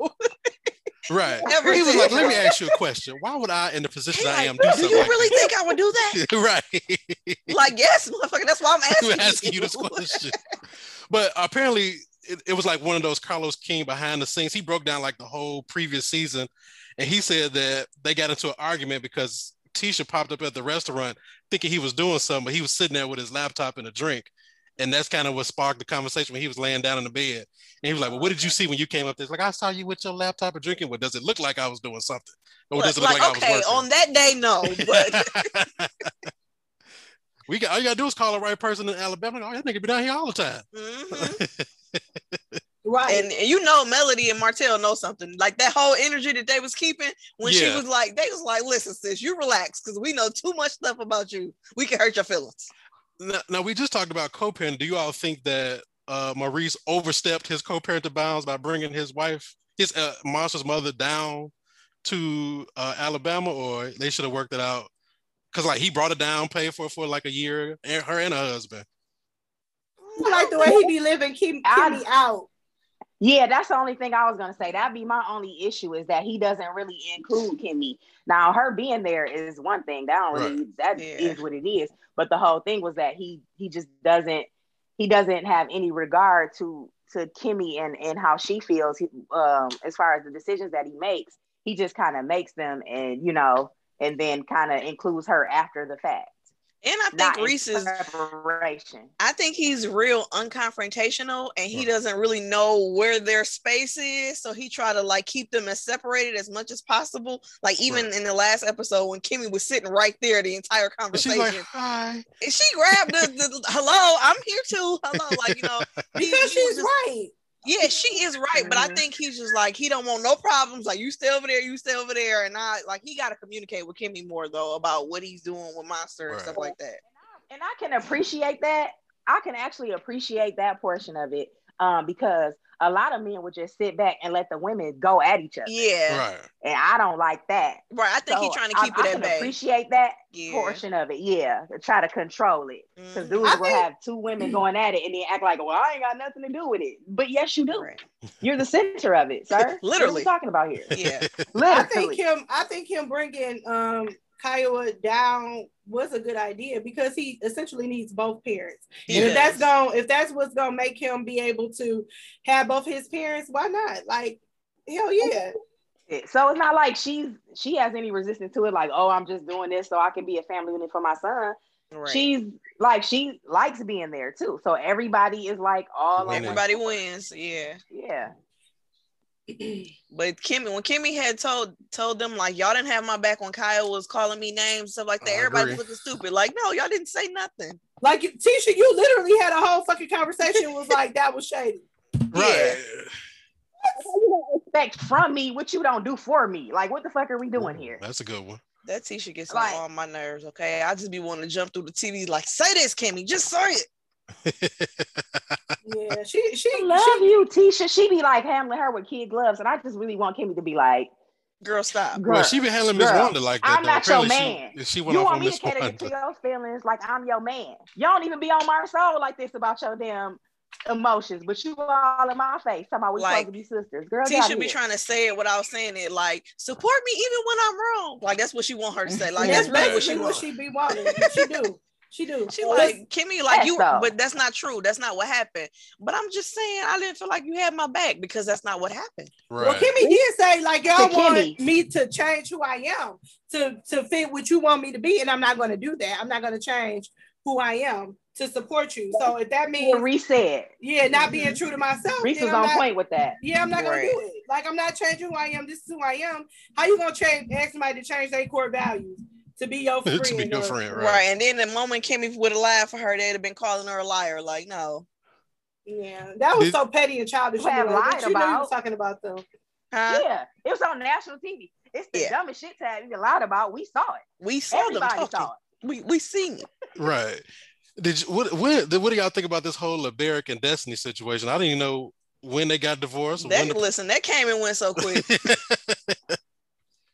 Right. He was like, let me ask you a question. Why would I, in the position I am, do something? Do you really think I would do that? Right. Like, yes, motherfucker. That's why I'm asking you this question. But apparently, it was like one of those Carlos King behind the scenes. He broke down like the whole previous season, and he said that they got into an argument because Tisha popped up at the restaurant thinking he was doing something, but he was sitting there with his laptop and a drink, and that's kind of what sparked the conversation when he was laying down in the bed, and he was like, well, what did you see when you came up there? It's like, I saw you with your laptop and drinking. Well, does it look like I was doing something? Or does it look like I was working? On that day, no, but... all you gotta do is call the right person in Alabama. That nigga be down here all the time. Mm-hmm. Right. And you know, Melody and Martell know something. Like that whole energy that they was keeping when she was like, they was like, listen, sis, you relax because we know too much stuff about you. We can hurt your feelings. Now we just talked about co-parenting. Do you all think that Maurice overstepped his co-parenting bounds by bringing his wife, his monster's mother down to Alabama, or they should have worked it out? Because like he brought her down, paid for it for like a year, and her and her husband. I like the way he be living, keep Kimmy out. Yeah, that's the only thing I was gonna say. That'd be my only issue, is that he doesn't really include Kimmy. Now her being there is one thing. That is what it is. But the whole thing was that he just doesn't he doesn't have any regard to Kimmy and how she feels as far as the decisions that he makes. He just kind of makes them and, you know, and then kind of includes her after the fact. And I think I think he's real unconfrontational, and he doesn't really know where their space is. So he tried to like keep them as separated as much as possible. Like even in the last episode when Kimmy was sitting right there, the entire conversation. She's like, hi. And she grabbed the hello, I'm here too. Hello, like, you know, she's right. Yeah, she is right, but I think he's just like, he don't want no problems. Like, you stay over there. And I, like, he got to communicate with Kimmy more, though, about what he's doing with Monster and stuff like that. And I can appreciate that. I can actually appreciate that portion of it because a lot of men would just sit back and let the women go at each other. Yeah. Right. And I don't like that. Right, I think so he's trying to keep it at bay. I can appreciate that portion of it, try to control it. Because dudes will have two women going at it and then act like, well, I ain't got nothing to do with it. But yes, you do. Right. You're the center of it, sir. Literally. What are you talking about here? Yeah. Literally. I think him bringing Kiowa down was a good idea because he essentially needs both parents. Yes. And if that's what's gonna make him be able to have both his parents, why not? Like, hell yeah. So it's not like she has any resistance to it, like, oh, I'm just doing this so I can be a family unit for my son. Right. She's like, she likes being there too. So everybody is like everybody wins. Yeah. Yeah. But when Kimmy had told them, like, y'all didn't have my back when Kyle was calling me names, stuff like that, everybody's looking stupid. Like, no, y'all didn't say nothing. Like, Tisha, you literally had a whole fucking conversation. Was like, that was shady. Right. Yeah. You don't expect from me what you don't do for me. Like, what the fuck are we doing here? That's a good one. That Tisha gets like, on all my nerves, okay? I just be wanting to jump through the TV like, say this, Kimmy, just say it. Yeah, she love you, Tisha. She be like handling her with kid gloves, and I just really want Kimmy to be like, "Girl, stop." Girl, well, she been handling Miss Wanda like that. I'm not your man. She went, you want me to cater to your feelings like I'm your man? You don't even be on Marsau like this about your damn emotions, but you all in my face talking about we like, supposed to be sisters. Girl, Tisha be trying to say it without saying it, like, support me even when I'm wrong. Like, that's what she want her to say. Like, that's really what she be wanting. She do. She do. She like, Kimmy, like, you, so. But that's not true. That's not what happened. But I'm just saying, I didn't feel like you had my back because that's not what happened. Right. Well, Kimmy did say, like, y'all want me to change who I am to fit what you want me to be, and I'm not going to do that. I'm not going to change who I am to support you. So if that means reset, not being true to myself, Reese was on point with that. Yeah, I'm not going to do it. Like, I'm not changing who I am. This is who I am. How you going to ask somebody to change their core values? To be your friend. To be your friend, right. And then the moment Kimmy would have lied for her, they'd have been calling her a liar. Like, no. Yeah. That was so petty and childish. You know you were talking about, though. Huh? Yeah. It was on national TV. It's the dumbest shit that you lied about. We saw it. We saw them talking. We seen it. Right. What do y'all think about this whole LeBaric and Destiny situation? I didn't even know when they got divorced. Listen, that came and went so quick.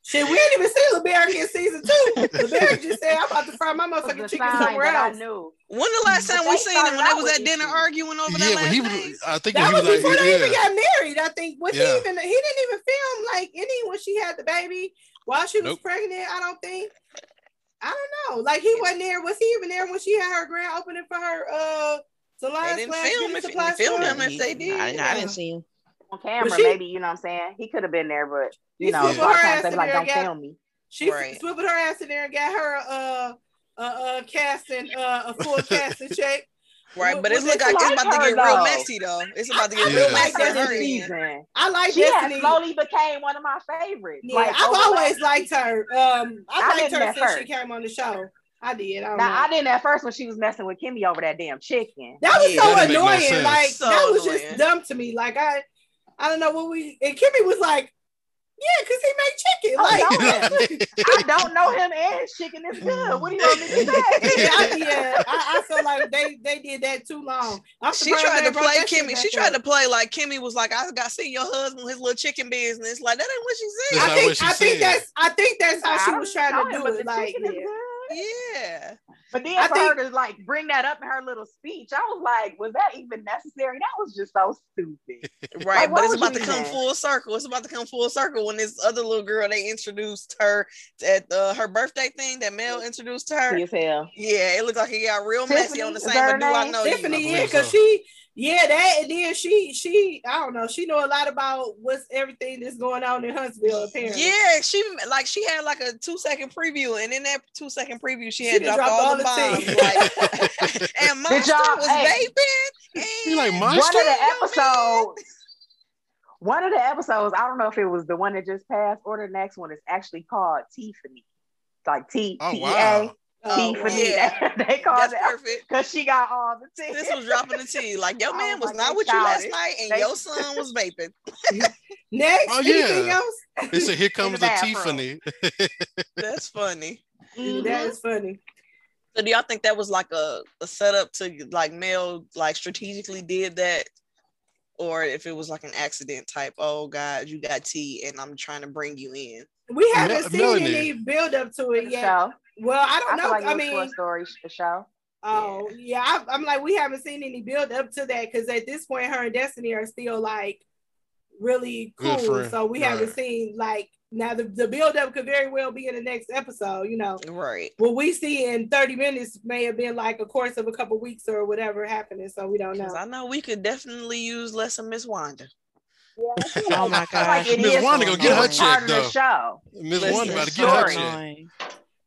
Shit, we didn't even see LaBaric in season 2. LaBaric just said, I'm about to fry my motherfucking chicken somewhere else. When the last time we seen him? When they was at dinner arguing over that last night? I think that was before they even got married, I think. He didn't even film, like, any when she had the baby while she was pregnant, I don't think. I don't know. Like, he wasn't there. Was he even there when she had her grand opening for her salon? They didn't film him if they did. I didn't see him. On camera, maybe, you know what I'm saying? He could have been there, but... You know, don't film me. She swiveled her ass in there and got her a full casting check. Right, but it's like it's about to get real messy though. It's about to get real messy this season. I like she Destiny. She slowly became one of my favorites. Yeah, like, I've always liked her. I liked her since she came on the show. I did. I didn't at first when she was messing with Kimmy over that damn chicken. That was so annoying. Like that was just dumb to me. Like I don't know what and Kimmy was like. Yeah, because he made chicken. I don't know him and his chicken is good. What do you want me to say? I feel like they did that too long. She tried to play Kimmy. She tried to play like Kimmy was like, I got to see your husband, his little chicken business. Like, that ain't what she said. I think that's how she was trying to do it. Like, Yeah. But then for her to like bring that up in her little speech, I was like, was that even necessary? That was just so stupid. Right. Like, but it's about to come full circle. It's about to come full circle when this other little girl they introduced her at her birthday thing that Mel introduced her. As hell. Yeah, it looked like it got real messy on the same. But do I know Tiffany? Yeah, because she. Yeah, that, and then she I don't know, she know a lot about what's everything that's going on in Huntsville, apparently. Yeah, she had like a 2-second preview, and in that 2-second preview, she had dropped all the bombs. Like, and Monster was vaping. And like Monster, one of the episodes, I don't know if it was the one that just passed or the next one, is actually called Tiffany. Like T-T-A. Wow. Tiffany, yeah. They called it perfect because she got all the tea. This was dropping the tea. Like your man was not with you last night, and your son was vaping. Next, anything else? They said, "Here comes the Tiffany." That's funny. Mm-hmm. That is funny. So, do y'all think that was like a setup to like Mel like strategically did that, or if it was like an accident type? Oh God, you got tea, and I'm trying to bring you in. We haven't seen any build up to it yet. So, well, I don't know. Like I mean, show. Oh yeah, I'm like we haven't seen any build up to that because at this point, her and Destiny are still like really cool. So we haven't seen like now the build up could very well be in the next episode. You know, right? What we see in 30 minutes may have been like a course of a couple weeks or whatever happening. So we don't know. I know we could definitely use less of Miss Wanda. Yeah, oh my gosh, like Miss Wanda gonna get her check though. Miss Wanda about to get her check.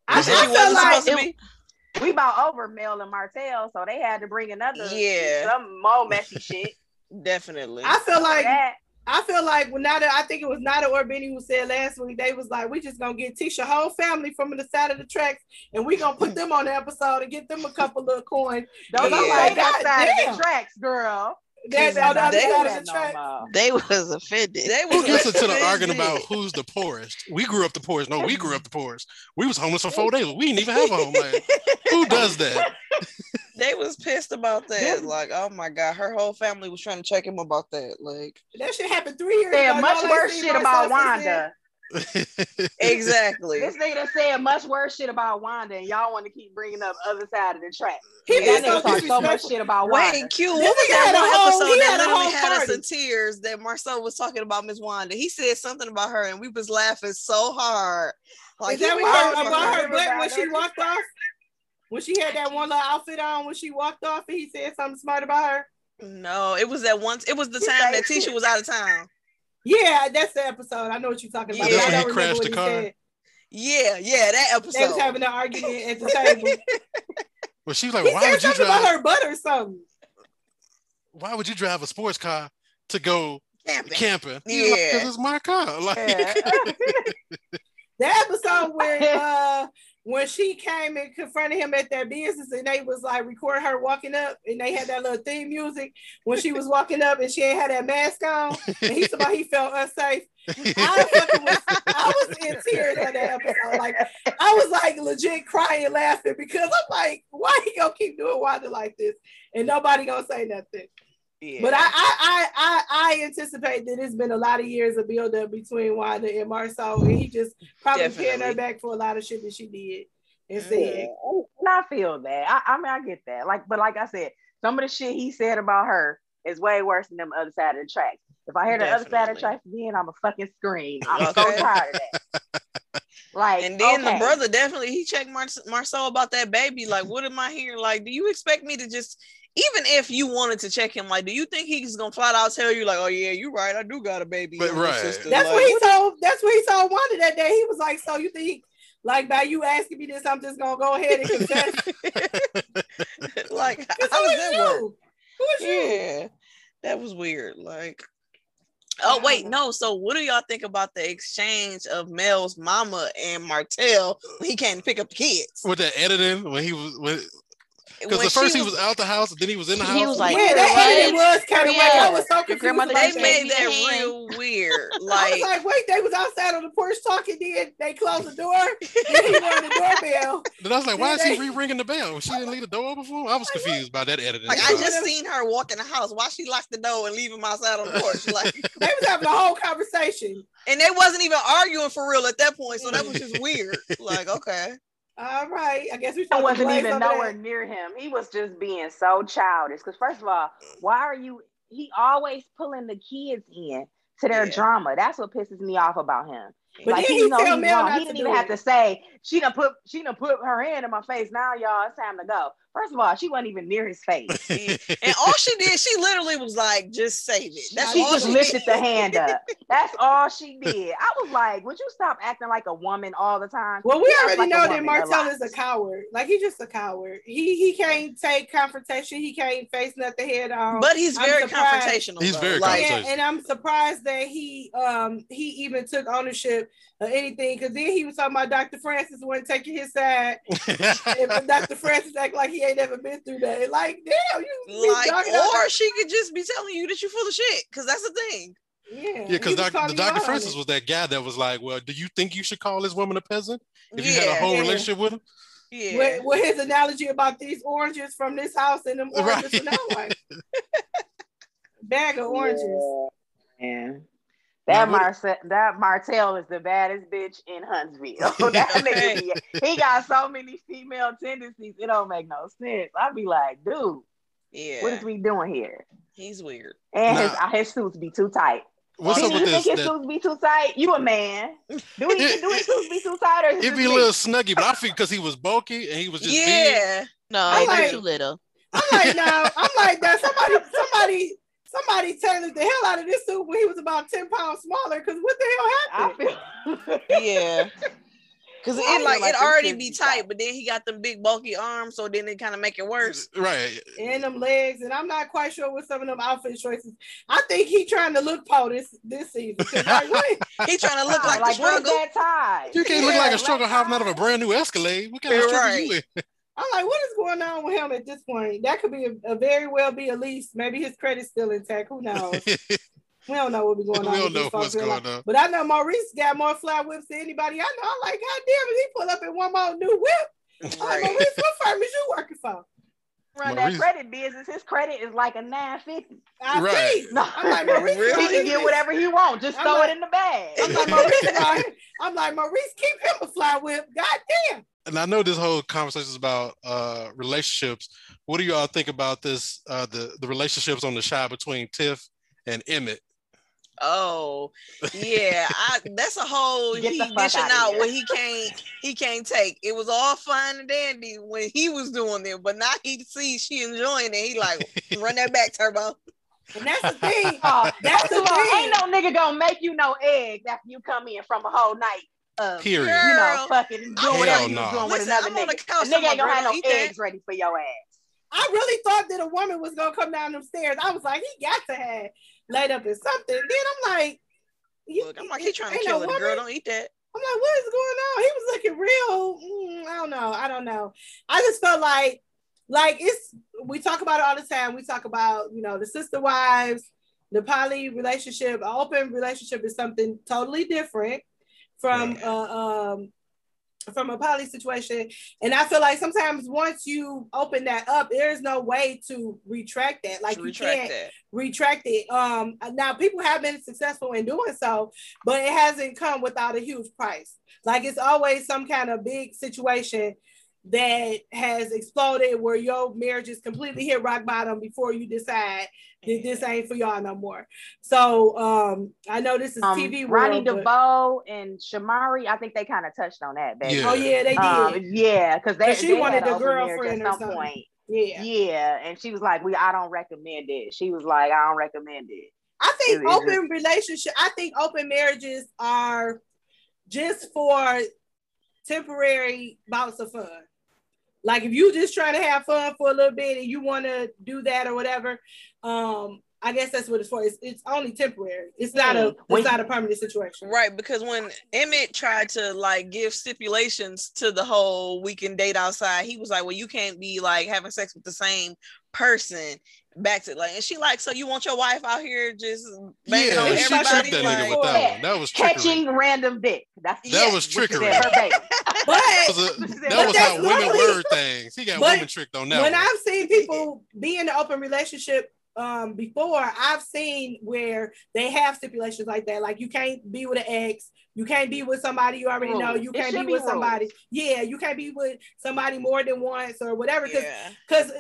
I feel like we bought over Mel and Martell, so they had to bring another some more messy shit. Definitely. I feel like when Nada, I think it was Nada or Benny who said last week, they was like, we just gonna get Tisha whole family from the side of the tracks and we gonna put them on the episode and get them a couple of coins. Those are like that side of the tracks, girl. They was offended. Who listen to the argument about who's the poorest? We grew up the poorest. No, we grew up the poorest. We was homeless for 4 days. We didn't even have a home. Like, who does that? They was pissed about that. Like, oh my God, her whole family was trying to check him about that. Like, that shit happened 3 years ago. Said much worse shit about Wanda. Exactly. This nigga said much worse shit about Wanda, and y'all want to keep bringing up other side of the track. That nigga talked so much shit about Wanda. Wait, Q, what was that one episode that literally had us in tears that Marsau was talking about Miss Wanda? He said something about her, and we was laughing so hard. Like, is that what he about her butt when she walked off? When she had that one little outfit on when she walked off, and he said something smart about her? No, it was that once. It was the time that Tisha was out of town. Yeah, that's the episode. I know what you're talking about. Yeah, that's when he crashed the car. Yeah, that episode. They was having an argument at the table. Well, she was like, "Why would you drive about her butt or something? Why would you drive a sports car to go camping? Yeah, because it's my car." Like, the episode when she came and confronted him at their business, and they was like recording her walking up, and they had that little theme music when she was walking up, and she ain't had that mask on, and he said he felt unsafe. I was in tears on that episode. Like, I was like legit crying, laughing, because I'm like, why he gonna keep doing Wanda like this, and nobody gonna say nothing. Yeah. But I anticipate that it's been a lot of years of build up between Wanda and Marsau, and he just probably paying her back for a lot of shit that she did and said. And I feel that. I mean, I get that. Like, but like I said, some of the shit he said about her is way worse than them other side of the tracks. If I hear the other side of the tracks again, I'm a fucking scream. I'm so tired of that. Like, and then the brother definitely he checked Marsau about that baby. Like, what am I hearing? Like, do you expect me to just? Even if you wanted to check him, like, do you think he's gonna flat out tell you, like, oh yeah, you're right, I do got a baby. But sister. That's like, what he told. That's what he told Wanda that day. He was like, so you think, like, by you asking me this, I'm just gonna go ahead and confess? Like, how does that work? Who is you? Yeah, that was weird. Like, oh wait, no. So, what do y'all think about the exchange of Mel's mama and Martell when he came to pick up the kids? With the editing when he was with. Because at first he was out the house, and then he was in the house. He was like, yeah, that was kind of like, I was so confused. They made that real weird. Like, I was like, wait, they was outside on the porch talking, then they closed the door, then he rang the doorbell. Then I was like, why is he re-ringing the bell? She didn't leave the door before? I was confused by that editing. Like, I just seen her walk in the house. Why she locked the door and leave him outside on the porch? Like, they was having a whole conversation. And they wasn't even arguing for real at that point, so that was just weird. Like, okay. All right. I guess we wasn't even nowhere near him. He was just being so childish. Because first of all, why are you? He always pulling the kids in to their drama. That's what pisses me off about him. But like, he tell Mel not to do it. He didn't even have to say she done put her hand in my face. Now y'all, it's time to go. First of all, she wasn't even near his face, and all she did, she literally was like, "Just save it." That's she all just she lifted did. The hand up. That's all she did. I was like, "Would you stop acting like a woman all the time?" Well, we already know that Martell is a coward. Like, he's just a coward. He can't take confrontation. He can't face nothing head on. But he's very confrontational. He's very confrontational. And I'm surprised that he even took ownership of anything, because then he was talking about Dr. Francis wasn't taking his side. And Dr. Francis act like he ain't never been through that. Like, damn, you like, or she could just be telling you that you're full of shit, because that's the thing. Yeah, because Dr. Francis was that guy that was like, well, do you think you should call this woman a peasant if you had a whole relationship with him? Yeah. With his analogy about these oranges from this house and them oranges from that one. Bag of oranges. Yeah. That Martell is the baddest bitch in Huntsville. That nigga, he got so many female tendencies, it don't make no sense. I'd be like, dude, what is we doing here? He's weird. And his suits be too tight. What's up with this? You think his suits be too tight? You a man. Do his suits be too tight? Or it'd be a little snuggy, but I think because he was bulky and he was just big. No, he was too little. I'm like, that somebody tailored the hell out of this suit when he was about 10 pounds smaller, because what the hell happened? Because it already be tight, but then he got them big bulky arms, so then it kind of make it worse. Right. And them legs, and I'm not quite sure what some of them outfit choices. I think he trying to look po this season. Like, he trying to look like a struggle. You can't look like a struggle hopping out of a brand new Escalade. What kind of struggle you in? I'm like, what is going on with him at this point? That could be a very well be a lease. Maybe his credit's still intact. Who knows? We don't know what's going on. We don't know what's going on. But I know Maurice got more fly whips than anybody I know. I'm like, God damn it, he pulled up in one more new whip. I'm like, Maurice, what firm is you working for? Run Maurice. That credit business. His credit is like a 950. I'm like, Maurice, he can get whatever he wants. Just throw it in the bag. I'm like, Maurice, keep him a fly whip. God damn. And I know this whole conversation is about relationships. What do you all think about this? The relationships on the show between Tiff and Emmett. Oh, yeah. That's a whole he dishing out what he can't take. It was all fine and dandy when he was doing it, but now he sees she enjoying it. He like, run that back, Turbo. And that's the thing. That's the thing. Ain't no nigga gonna make you no eggs after you come in from a whole night. Period. Girl, fucking do whatever you're doing with another nigga. The nigga ain't gonna have no eggs ready for your ass. I really thought that a woman was gonna come down them stairs. I was like, he got to have laid up in something. Then I'm like, he trying to kill it, girl. Don't eat that. I'm like, what is going on? He was looking real. I don't know. I just felt like it's. We talk about it all the time. We talk about the sister wives, the poly relationship. An open relationship is something totally different from a poly situation, and I feel like sometimes once you open that up, there's no way to retract that. Like, you can't retract it. Now people have been successful in doing so, but it hasn't come without a huge price. Like, it's always some kind of big situation that has exploded where your marriage is completely hit rock bottom before you decide that this ain't for y'all no more. So I know this is TV Ronnie world, DeVoe and Shamari, I think they kind of touched on that, baby. Yeah. Oh yeah, they did. Because she wanted a girlfriend at some point. Yeah, and she was like, I don't recommend it. She was like, I don't recommend it. I think open marriages are just for temporary bouts of fun. Like, if you just trying to have fun for a little bit and you want to do that or whatever, I guess that's what it's for. It's only temporary. It's not a permanent situation. Right, because when Emmett tried to give stipulations to the whole weekend date outside, he was like, well, you can't be having sex with the same person back to and she so you want your wife out here just banging on everybody? That was trickery. Catching random dick. That was trickery. That was how women word things. He got women tricked on that. When I've seen people be in an open relationship before, I've seen where they have stipulations like that. Like, you can't be with an ex, you can't be with somebody you already know, you can't be with somebody. Yeah, you can't be with somebody more than once or whatever. Because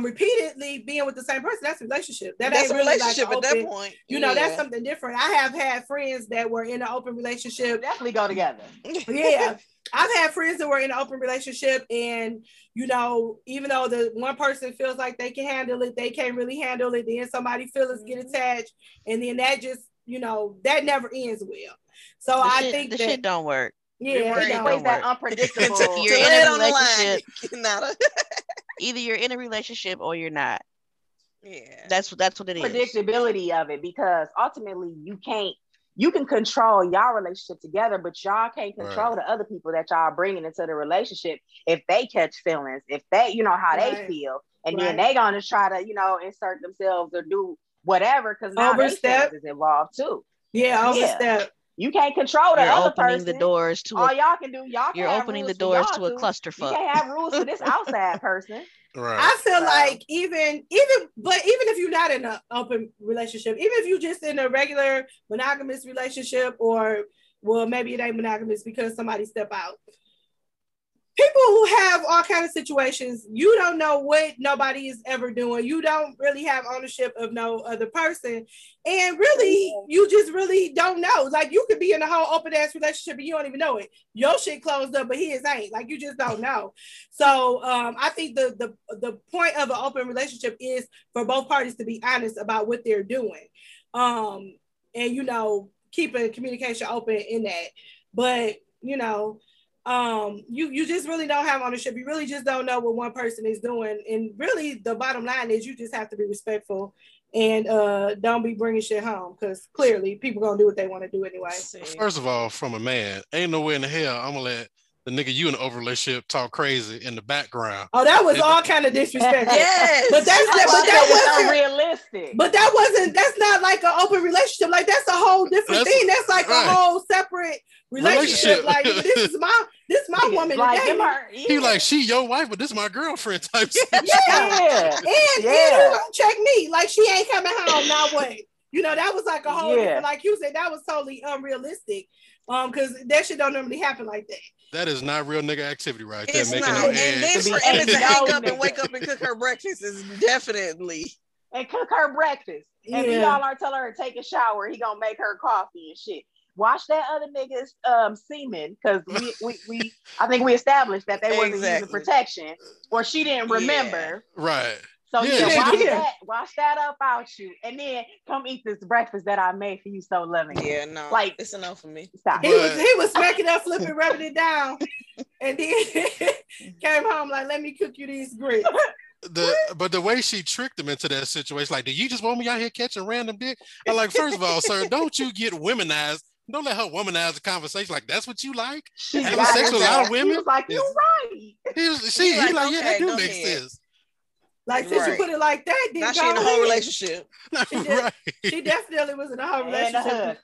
repeatedly being with the same person, that's a relationship. That's ain't really a relationship like at that point. You know, that's something different. I have had friends that were in an open relationship. Definitely go together. Yeah. I've had friends that were in an open relationship, and, you know, even though the one person feels like they can handle it, they can't really handle it. Then somebody feelings get attached, and then that just, you know, that never ends well. So I think that shit don't work. Yeah, it's always that unpredictable. You're in a relationship. Either you're in a relationship or you're not. Yeah, that's what it is. Predictability of it, because ultimately you can't. You can control y'all relationship together, but y'all can't control the other people that y'all bringing into the relationship. If they catch feelings, if they, you know, how they feel, and then they gonna try to, you know, insert themselves or do whatever, because now overstep is involved too. Yeah, overstep. You can't control the other person. You're opening the doors to all y'all can do. Y'all you're opening the doors to a clusterfuck. You can't have rules for this outside person. Right. I feel like even if you're not in an open relationship, even if you're just in a regular monogamous relationship, or well, maybe it ain't monogamous because somebody step out. People who have all kinds of situations, you don't know what nobody is ever doing. You don't really have ownership of no other person. And really, you just really don't know. Like, you could be in a whole open-ass relationship and you don't even know it. Your shit closed up, but his ain't. Like, you just don't know. So I think the point of an open relationship is for both parties to be honest about what they're doing. And, you know, keeping communication open in that. But, you know... you just really don't have ownership. You really just don't know what one person is doing, and really the bottom line is you just have to be respectful and don't be bringing shit home, because clearly people gonna do what they want to do anyway. First of all, from a man, ain't no way in the hell I'm gonna let the nigga you in the over relationship talk crazy in the background. Oh, that was all kind of disrespectful. Yes, but that wasn't realistic. But that's not like an open relationship. Like, that's a whole different thing. That's like a whole separate relationship. Like, this is my woman. Like, today. He like, she your wife, but this is my girlfriend type shit. And you don't check me. Like, she ain't coming home. Now what? You know, that was like a whole different, like you said, that was totally unrealistic. Because that shit don't normally happen like that. That is not real nigga activity right there. It's not. And then for Emmett to hang up and wake up and cook her breakfast is definitely. And cook her breakfast. And we all are telling her to take a shower. He gonna make her coffee and shit. Wash that other nigga's semen, because we I think we established that they wasn't using protection, or she didn't remember. Right. So wash that up out you, and then come eat this breakfast that I made for you so loving. Yeah, no, like it's enough for me. Stop. He was smacking up, flipping, rubbing it down, and then came home like, "Let me cook you these grits." But the way she tricked him into that situation, like, "Do you just want me out here catching random dick?" I'm like, first of all, sir, don't you get womanized? Don't let her womanize the conversation. Like, that's what you like? Having sex with a lot of women. He was like, "You're right." He was like, "Yeah, that do make sense." Like, since you put it like that, now she in a whole relationship. She definitely was in a whole relationship.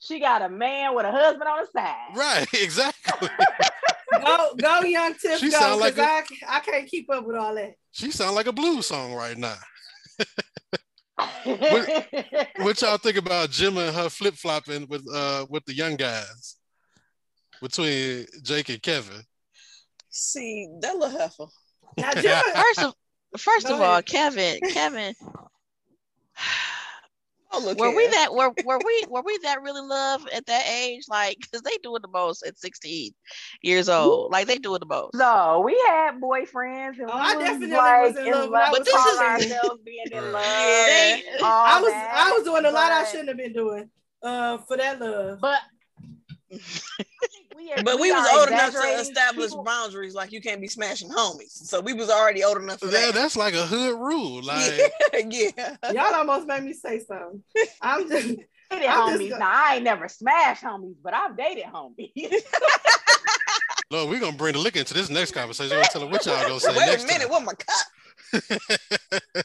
She got a man with a husband on the side. Right, exactly. Go, young Tiff. She sound like I can't keep up with all that. She sound like a blues song right now. What y'all think about Jim and her flip flopping with the young guys between Jake and Kevin? See, that little heifer. Now, Jim, First of all, Kevin, were we that really love at that age? Like, because they do it the most at 16 years old. Like, they do it the most. No, we had boyfriends, and I definitely was in love. But this is ourselves being in love. I was doing a lot I shouldn't have been doing for that love, but. But we was old enough to establish boundaries, like you can't be smashing homies. So we was already old enough for that. Yeah, that's like a hood rule. Like, y'all almost made me say something. I'm just homies. Now I ain't never smashed homies, but I've dated homies. Lord, we're gonna bring the liquor into this next conversation. We're gonna tell them what y'all gonna say. Wait a minute, what my cup?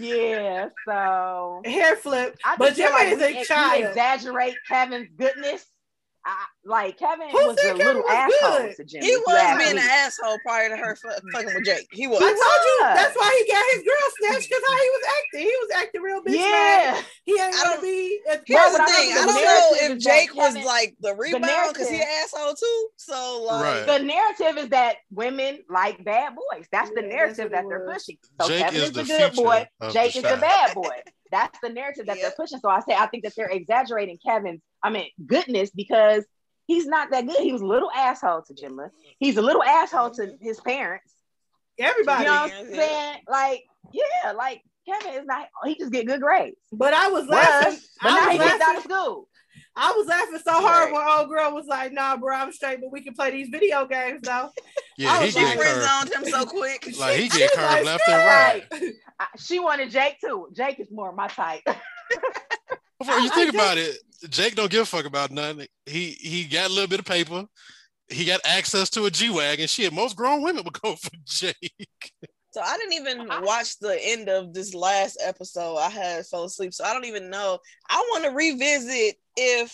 Yeah, so hair flip. But Jim is a child. Exaggerate Kevin's goodness. like Kevin was a little asshole to Jimmy. He was being an asshole prior to her fucking with Jake. He was. I told you that's why he got his girl snatched, because how he was acting. He was acting real bitch. Yeah. He ain't gonna be. Here's the thing. I don't know if Jake was like the rebound because he an asshole too. So like the narrative is that women like bad boys. That's the narrative that they're pushing. So Kevin is the good boy. Jake is the bad boy. That's the narrative that they're pushing. So I think that they're exaggerating Kevin's, goodness, because he's not that good. He was a little asshole to Jimla. He's a little asshole to his parents. Everybody. You know what I'm saying? Like, yeah, like Kevin is not, he just get good grades. But I was laughing. But now he gets out of school. I was laughing so hard when old girl was like, "Nah, bro, I'm straight, but we can play these video games though." Yeah, he like, friend-zoned him so quick. Like he get curved left and right. She wanted Jake too. Jake is more my type. Before you think about it, Jake don't give a fuck about nothing. He got a little bit of paper. He got access to a G-Wagon. Shit, most grown women would go for Jake. So I didn't even watch the end of this last episode. I had fell asleep, so I don't even know. I want to revisit how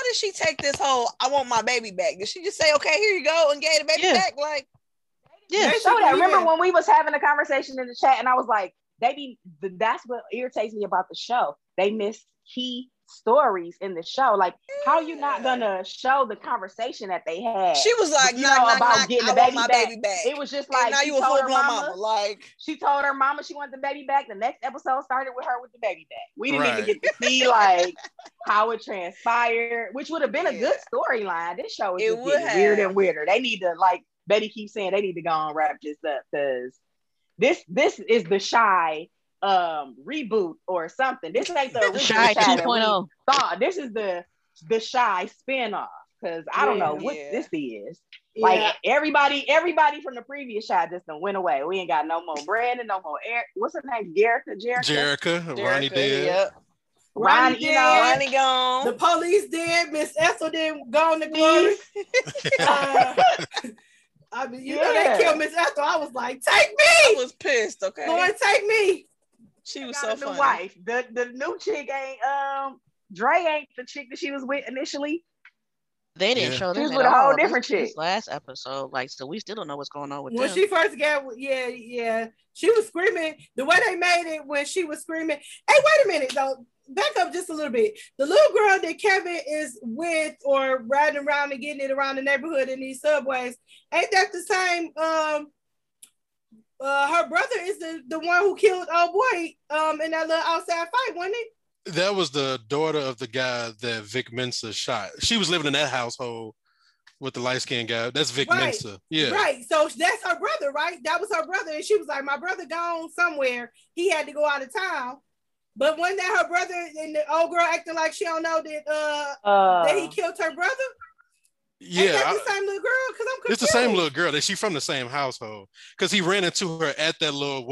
did she take this whole "I want my baby back"? Did she just say, "Okay, here you go," and gave the baby back? Like, remember when we was having a conversation in the chat, and I was like, that's what irritates me about the show. They miss key stories in the show. Like, how are you not gonna show the conversation that they had? She was like, knock, getting baby back. It was just like, and now you a full blown mama. Like, she told her mama she wanted the baby back. The next episode started with her with the baby back. We didn't even get to see like how it transpired, which would have been a good storyline. This show is just getting weirder and weirder. They need to, like Betty keeps saying, they need to go and wrap this up, because this is the Shy reboot or something. This ain't the original Shy 2.0. This is the Shy spinoff, because I don't know what this is. Yeah. Like everybody from the previous Shy just done went away. We ain't got no more Brandon, no more Eric. What's her name? Jerica. Ronnie dead. Yep. Ronnie gone. The police dead. Miss Essel didn't go on the glory. They killed Miss Ethel. I was like, take me. I was pissed. Okay, Lord, take me. She was so funny. Wife. The new chick ain't Dre ain't the chick that she was with initially. They didn't show them. She was with a whole different chick last episode. Like, so we still don't know what's going on with them. When she first got, she was screaming. The way they made it when she was screaming. Hey, wait a minute though. Back up just a little bit. The little girl that Kevin is with or riding around and getting it around the neighborhood in these subways, ain't that the same? Her brother is the one who killed old boy in that little outside fight, wasn't it? That was the daughter of the guy that Vic Mensa shot. She was living in that household with the light-skinned guy. That's Vic Mensa. Yeah. Right. So that's her brother, right? That was her brother. And she was like, my brother gone somewhere. He had to go out of town. But wasn't that her brother and the old girl acting like she don't know that that he killed her brother? Yeah. Ain't that the same little girl? Because I'm confused. It's the same little girl. That she from the same household. Because he ran into her at that little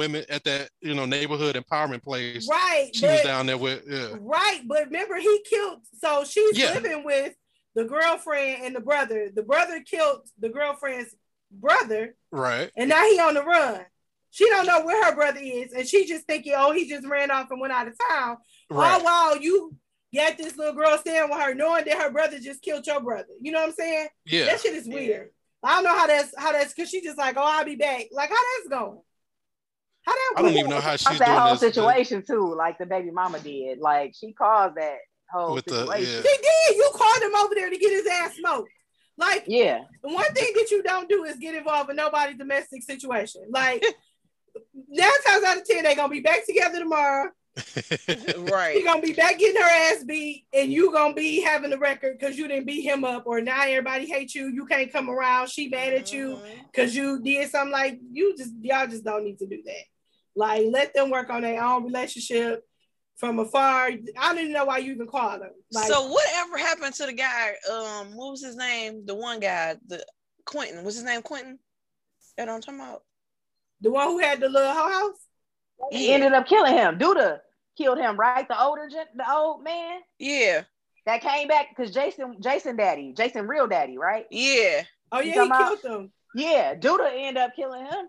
neighborhood empowerment place. Right. She was down there with. Yeah. Right. But remember, he killed. So she's living with the girlfriend and the brother. The brother killed the girlfriend's brother. Right. And now he on the run. She don't know where her brother is, and she just thinking, oh, he just ran off and went out of town. Right. Oh, wow, you got this little girl staying with her, knowing that her brother just killed your brother. You know what I'm saying? Yeah. That shit is weird. I don't know how that's because she's just like, oh, I'll be back. Like, how that's going? How that? I don't even know how she's doing that whole situation too. Like the baby mama did. Like she caused that whole situation. She did. You called him over there to get his ass smoked. Like, one thing that you don't do is get involved in nobody's domestic situation. Like. 9 times out of 10, they're gonna be back together tomorrow. Right. She's gonna be back getting her ass beat, and you gonna be having a record because you didn't beat him up, or now everybody hates you. You can't come around. She mad at you because you did something. Like y'all just don't need to do that. Like, let them work on their own relationship from afar. I don't even know why you even call them. Like, so whatever happened to the guy? What was his name? The one guy, Quentin. Was his name Quentin? That I'm talking about. The one who had the little hoe house? He ended up killing him. Duda killed him, right? The old man? Yeah. That came back because Jason real daddy, right? Yeah. Oh, yeah, he killed him. Yeah, Duda ended up killing him.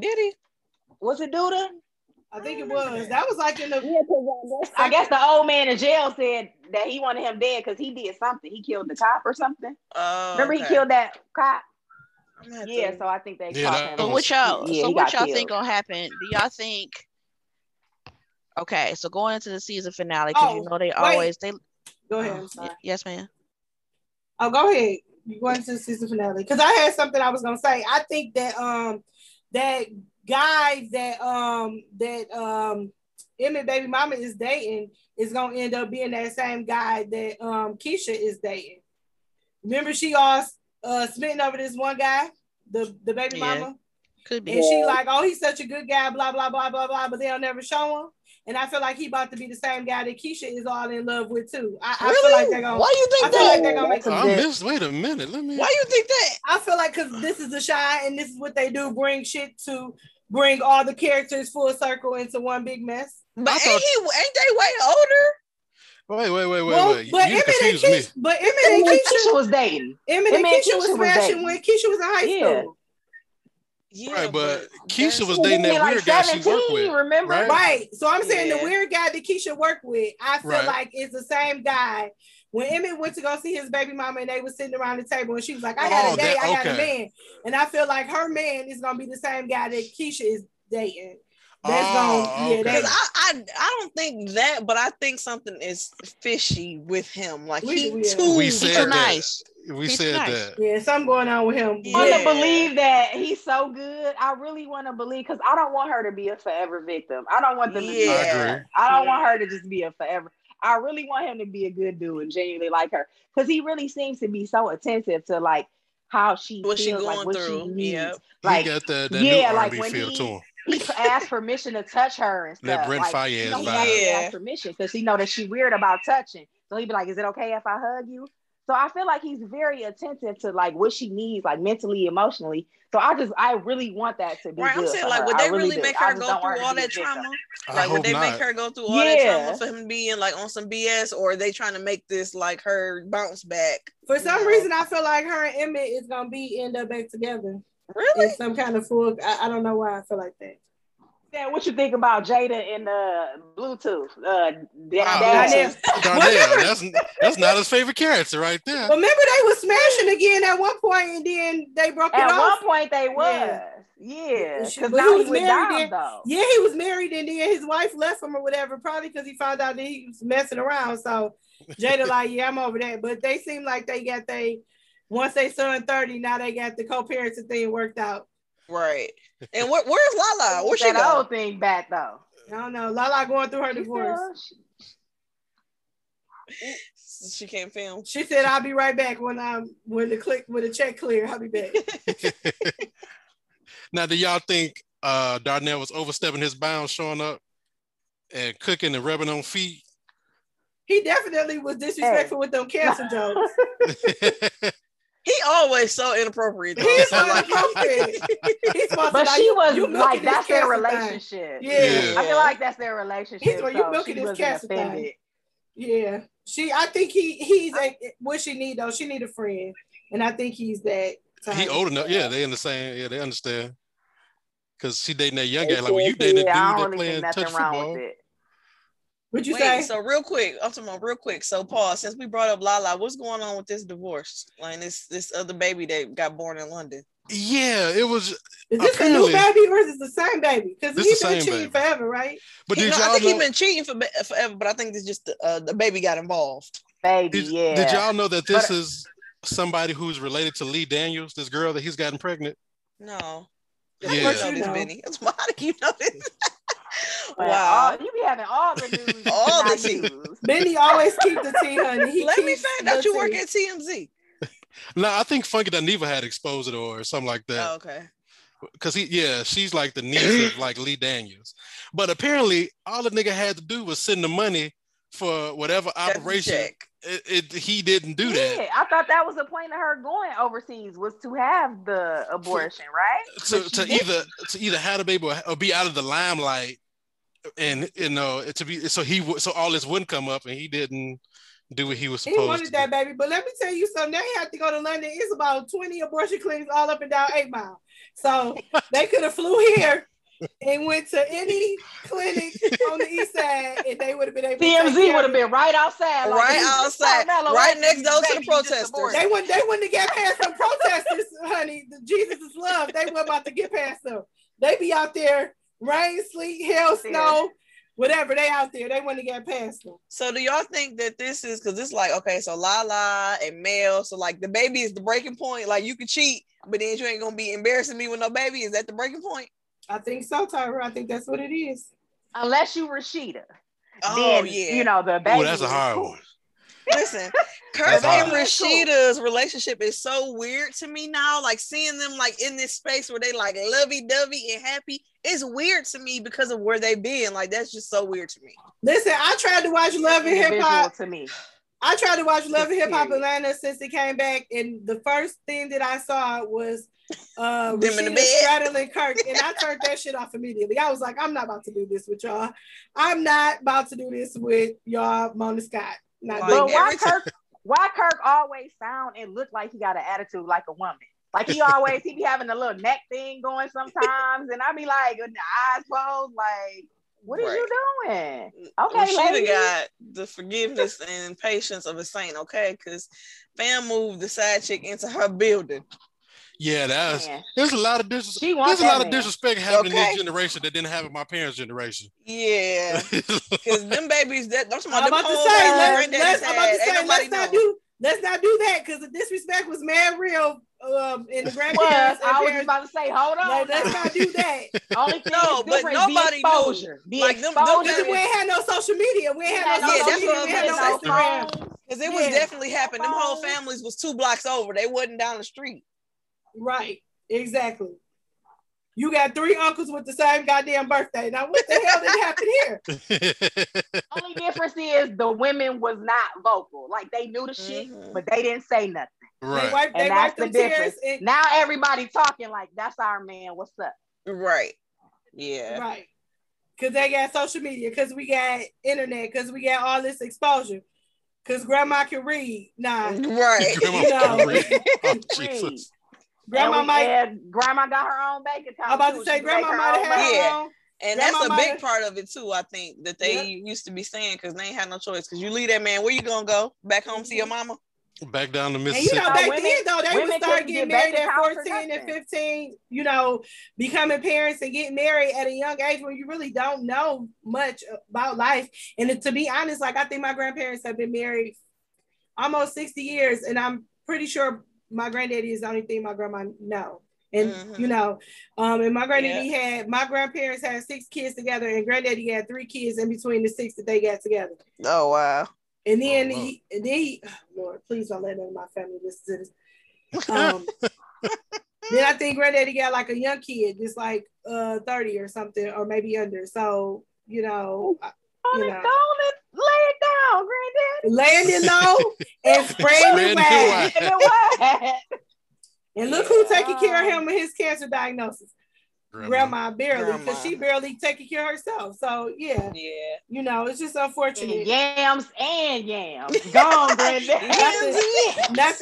Did he? Was it Duda? I think it was. That was like in the. Yeah, I guess the old man in jail said that he wanted him dead because he did something. He killed the cop or something. Remember he killed that cop? Yeah, so I think they caught him. But what y'all, so what y'all think gonna happen? Do y'all think? Okay, so going into the season finale, because you know they always they. Go ahead. I'm sorry. Yes, ma'am. Oh, go ahead. You going into the season finale? Because I had something I was gonna say. I think that that guy that Emmett baby mama is dating is gonna end up being that same guy that Keisha is dating. Remember, she all smitten over this one guy, the baby mama. Could be. And she like, oh, he's such a good guy, blah blah blah blah blah. But they'll never show him. And I feel like he about to be the same guy that Keisha is all in love with too. I feel like they're gonna. Why do you think wait a minute. Let me. Why do you think that? I feel like because this is the shine, and this is what they do: bring shit to bring all the characters full circle into one big mess. But ain't they way older? Wait. But Emmett and Keisha, was dating. Emmett and Keisha was smashing when Keisha was in high school. Yeah, right, but Keisha was dating that weird guy she worked with. Remember? Right. So I'm saying the weird guy that Keisha worked with, I feel like it's the same guy. When Emmett went to go see his baby mama and they were sitting around the table and she was like, I had a date, I had a man. And I feel like her man is going to be the same guy that Keisha is dating. That's I don't think that, but I think something is fishy with him. Like we said that. Yeah, something going on with him. I want to believe that he's so good. I really want to believe because I don't want her to be a forever victim. I don't want them to be I don't want her to just be a forever. I really want him to be a good dude and genuinely like her because he really seems to be so attentive to like how she feels, what she needs. Yep. Like, he got that new R&B feel to him. He asked permission to touch her and stuff. Let Brent Fire ask permission because he know that she weird about touching. So he'd be like, "Is it okay if I hug you?" So I feel like he's very attentive to like what she needs, like mentally, emotionally. So I really want that to be good. I'm saying, like, would they really make her go through all that trauma? Like, would they make her go through all that trauma for him being like on some BS, or are they trying to make this like her bounce back? For some reason, I feel like her and Emmett is gonna end up back together. Really? It's some kind of fool. I don't know why I feel like that. Yeah, what you think about Jada and Bluetooth? That's not his favorite character right there. Remember they were smashing again at one point and then they broke it off. At one point they was. Yeah. Because now he was married. Yeah, he was married and then his wife left him or whatever, probably because he found out that he was messing around. So Jada like, yeah, I'm over that. But they seem like they got their... Once they turned 30, now they got the co-parenting thing worked out. Right. And where's Lala? Where's that old thing back though? I don't know. Lala going through her divorce. She can't film. She said, "I'll be right back when the check clear. I'll be back." Now, do y'all think Darnell was overstepping his bounds, showing up and cooking and rubbing on feet? He definitely was disrespectful with them cancer jokes. He always so inappropriate. He's so inappropriate. But she was like, that's their relationship. Yeah. I feel like that's their relationship. He's like, you milking this cancer thing. Yeah. I think he's what she need though. She need a friend. And I think he's that. He old enough. Yeah, they in the same. Yeah, they understand. Because she dating that young guy. Like when you dating a dude that playing touch football. Would you say? So real quick, I'm talking about real quick. So Paul, since we brought up Lala, what's going on with this divorce? Like this other baby that got born in London. Yeah, it was. Is this a new baby versus the same baby? Because he's been cheating forever, right? But I think he's been cheating forever. But I think it's just the baby got involved. Baby, yeah. Did y'all know that this is somebody who's related to Lee Daniels, this girl that he's gotten pregnant? No. Yeah. How do you know this, Benny? How do you know this? Well, wow, you be having all the news. All the news. Benny always keep the tea, honey. Let me find out you work at TMZ. No, I think Funky Dineva had exposed it or something like that. Oh, okay. Because she's like the niece of like Lee Daniels. But apparently, all the nigga had to do was send the money for whatever operation. He didn't do that. Yeah, I thought that was the point of her going overseas was to have the abortion, right? To either have the baby or be out of the limelight. And you know so all this wouldn't come up, and he didn't do what he was supposed to. He wanted that baby, but let me tell you something. They had to go to London. It's about 20 abortion clinics all up and down 8 Mile, so they could have flew here and went to any clinic on the east side, and they would have been able to. TMZ would have been right outside. Like, right outside. Right next door to the protesters. They wouldn't have got past some protesters, honey. Jesus is love. They were about to get past them. They be out there, rain, sleet, hail, snow, whatever. They out there. They wouldn't have got past them. So do y'all think that this is, because it's like, okay, so Lala and Mel, so like the baby is the breaking point. Like you can cheat, but then you ain't going to be embarrassing me with no baby. Is that the breaking point? I think so, Tyra. I think that's what it is. Unless you Rashida. Oh, then, yeah. You know, the baby. Ooh, that's a hard one. Listen, Kirk and Rashida's relationship is so weird to me now. Like seeing them like in this space where they like lovey-dovey and happy, it's weird to me because of where they've been. Like that's just so weird to me. Listen, I tried to watch Love and Hip Hop. To me, I tried to watch Love and Hip Hop Atlanta since it came back, and the first thing that I saw was Rashida straddling Kirk, and I turned that shit off immediately. I was like, I'm not about to do this with y'all. I'm not about to do this with y'all, Mona Scott. But like why Kirk always sound and look like he got an attitude like a woman? Like he be having a little neck thing going sometimes, and I be like, with the eyes closed, like, what are you doing? Okay, Rashida got the forgiveness and patience of a saint, okay? Because fam moved the side chick into her building. Yeah, that's there's a lot of disrespect. There's a lot of disrespect happening in this generation that didn't happen in my parents' generation. Yeah, because them babies that don't. Let's not do that because the disrespect was mad real in the grandparents. I was just about to say, hold on, like, let's not do that. Only thing but nobody exposure. Knew. Like them, we ain't had no social media. We ain't had no social media. We had no Instagram because it was definitely happening. Them whole families was 2 blocks over. They wasn't down the street. Right, exactly. You got 3 uncles with the same goddamn birthday. Now, what the hell did happen here? Only difference is the women was not vocal. Like they knew the shit, but they didn't say nothing. Right, they wiped the difference. Now everybody talking like that's our man. What's up? Right. Yeah. Right. Cause they got social media. Cause we got internet. Cause we got all this exposure. Cause grandma can read. Nah. Right. Jesus. Grandma got her own bank account. I'm about to say grandma might have had her own. And that's a big part of it too, I think, that they used to be saying because they ain't had no choice. Because you leave that man, where you gonna go? Back home to your mama? Back down to Mississippi. And back then though, they would start getting married at 14 and 15, becoming parents and getting married at a young age where you really don't know much about life. And to be honest, like I think my grandparents have been married almost 60 years, and I'm pretty sure my granddaddy is the only thing my grandma know. And, and my granddaddy my grandparents had 6 kids together, and granddaddy had 3 kids in between the 6 that they got together. Oh, wow. And then Lord, please don't let none of my family listen to this. Then I think granddaddy got like a young kid, just like 30 or something, or maybe under. So, lay it down, granddaddy. Laying it low and spreading it wide. And look who taking care of him with his cancer diagnosis. Grandma barely, because she barely taking care of herself. So it's just unfortunate. And yams. Gone, granddaddy. not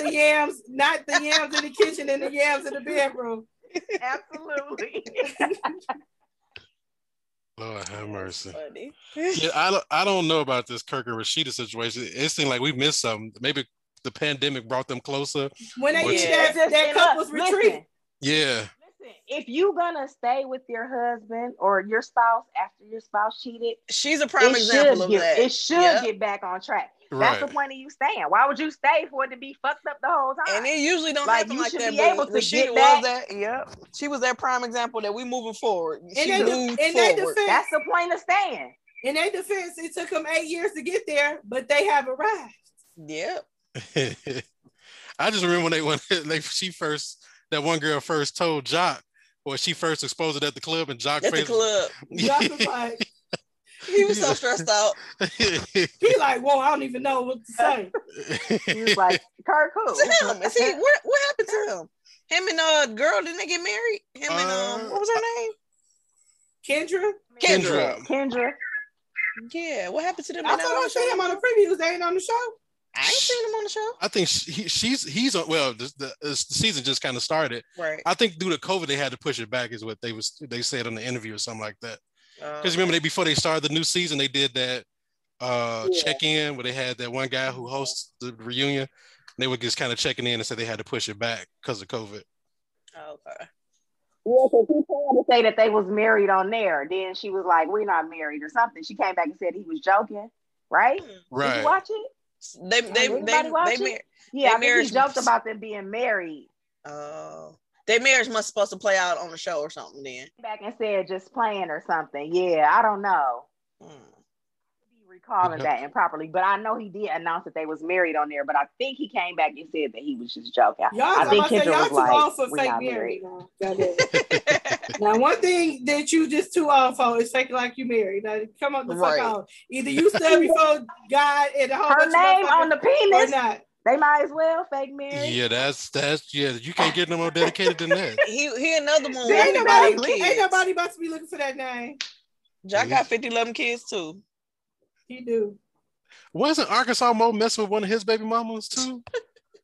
the yams in the kitchen and the yams in the bedroom. Absolutely. Lord have mercy. Yeah, I don't know about this Kirk and Rashida situation. It seemed like we missed something. Maybe the pandemic brought them closer. When they that couple's retreat. Yeah. Listen, if you're gonna stay with your husband or your spouse after your spouse cheated, she's a prime example of that. It should get back on track. Right. That's the point of you staying. Why would you stay for it to be fucked up the whole time? And it usually don't happen like that. You should be able to get back. She was that prime example that we moving forward. That's the point of staying. In their defense, it took them 8 years to get there, but they have arrived. Yep. I just remember when that one girl first told Jock, or she first exposed it at the club, and Jock at the club. Jock was like. He was so stressed out. He like, whoa, I don't even know what to say. He was like, Kirk, who? See, what happened to him? Him and girl, didn't they get married? Him and what was her name? Kendra. Yeah, what happened to them? I thought I saw them on the previews. They ain't on the show. I ain't seen him on the show. I think he's on. Well, the season just kind of started. Right. I think due to COVID, they had to push it back, is what they said in the interview or something like that. Because remember, before they started the new season, they did that check-in where they had that one guy who hosts the reunion. They were just kind of checking in and said they had to push it back because of COVID. Okay. Yeah, because he tried to say that they was married on there. Then she was like, "We're not married" or something. She came back and said he was joking, right? Right. Did you watch it? He joked about them being married. Oh, their marriage must supposed to play out on the show or something. Then back and said just playing or something. Yeah, I don't know. Be recalling that improperly, but I know he did announce that they was married on there. But I think he came back and said that he was just joking. I think Kendra was like, also "We're not married." Now, one thing that you just too off on is fake like you married. Now, come on, the fuck on. Either you stand before God and the whole her name on the penis, or not. They might as well fake married. Yeah, that's you can't get no more dedicated than that. he another one. Ain't nobody about to be looking for that name. Jack got 50-11 kids too. He do. Wasn't Arkansas Mo messing with one of his baby mamas too?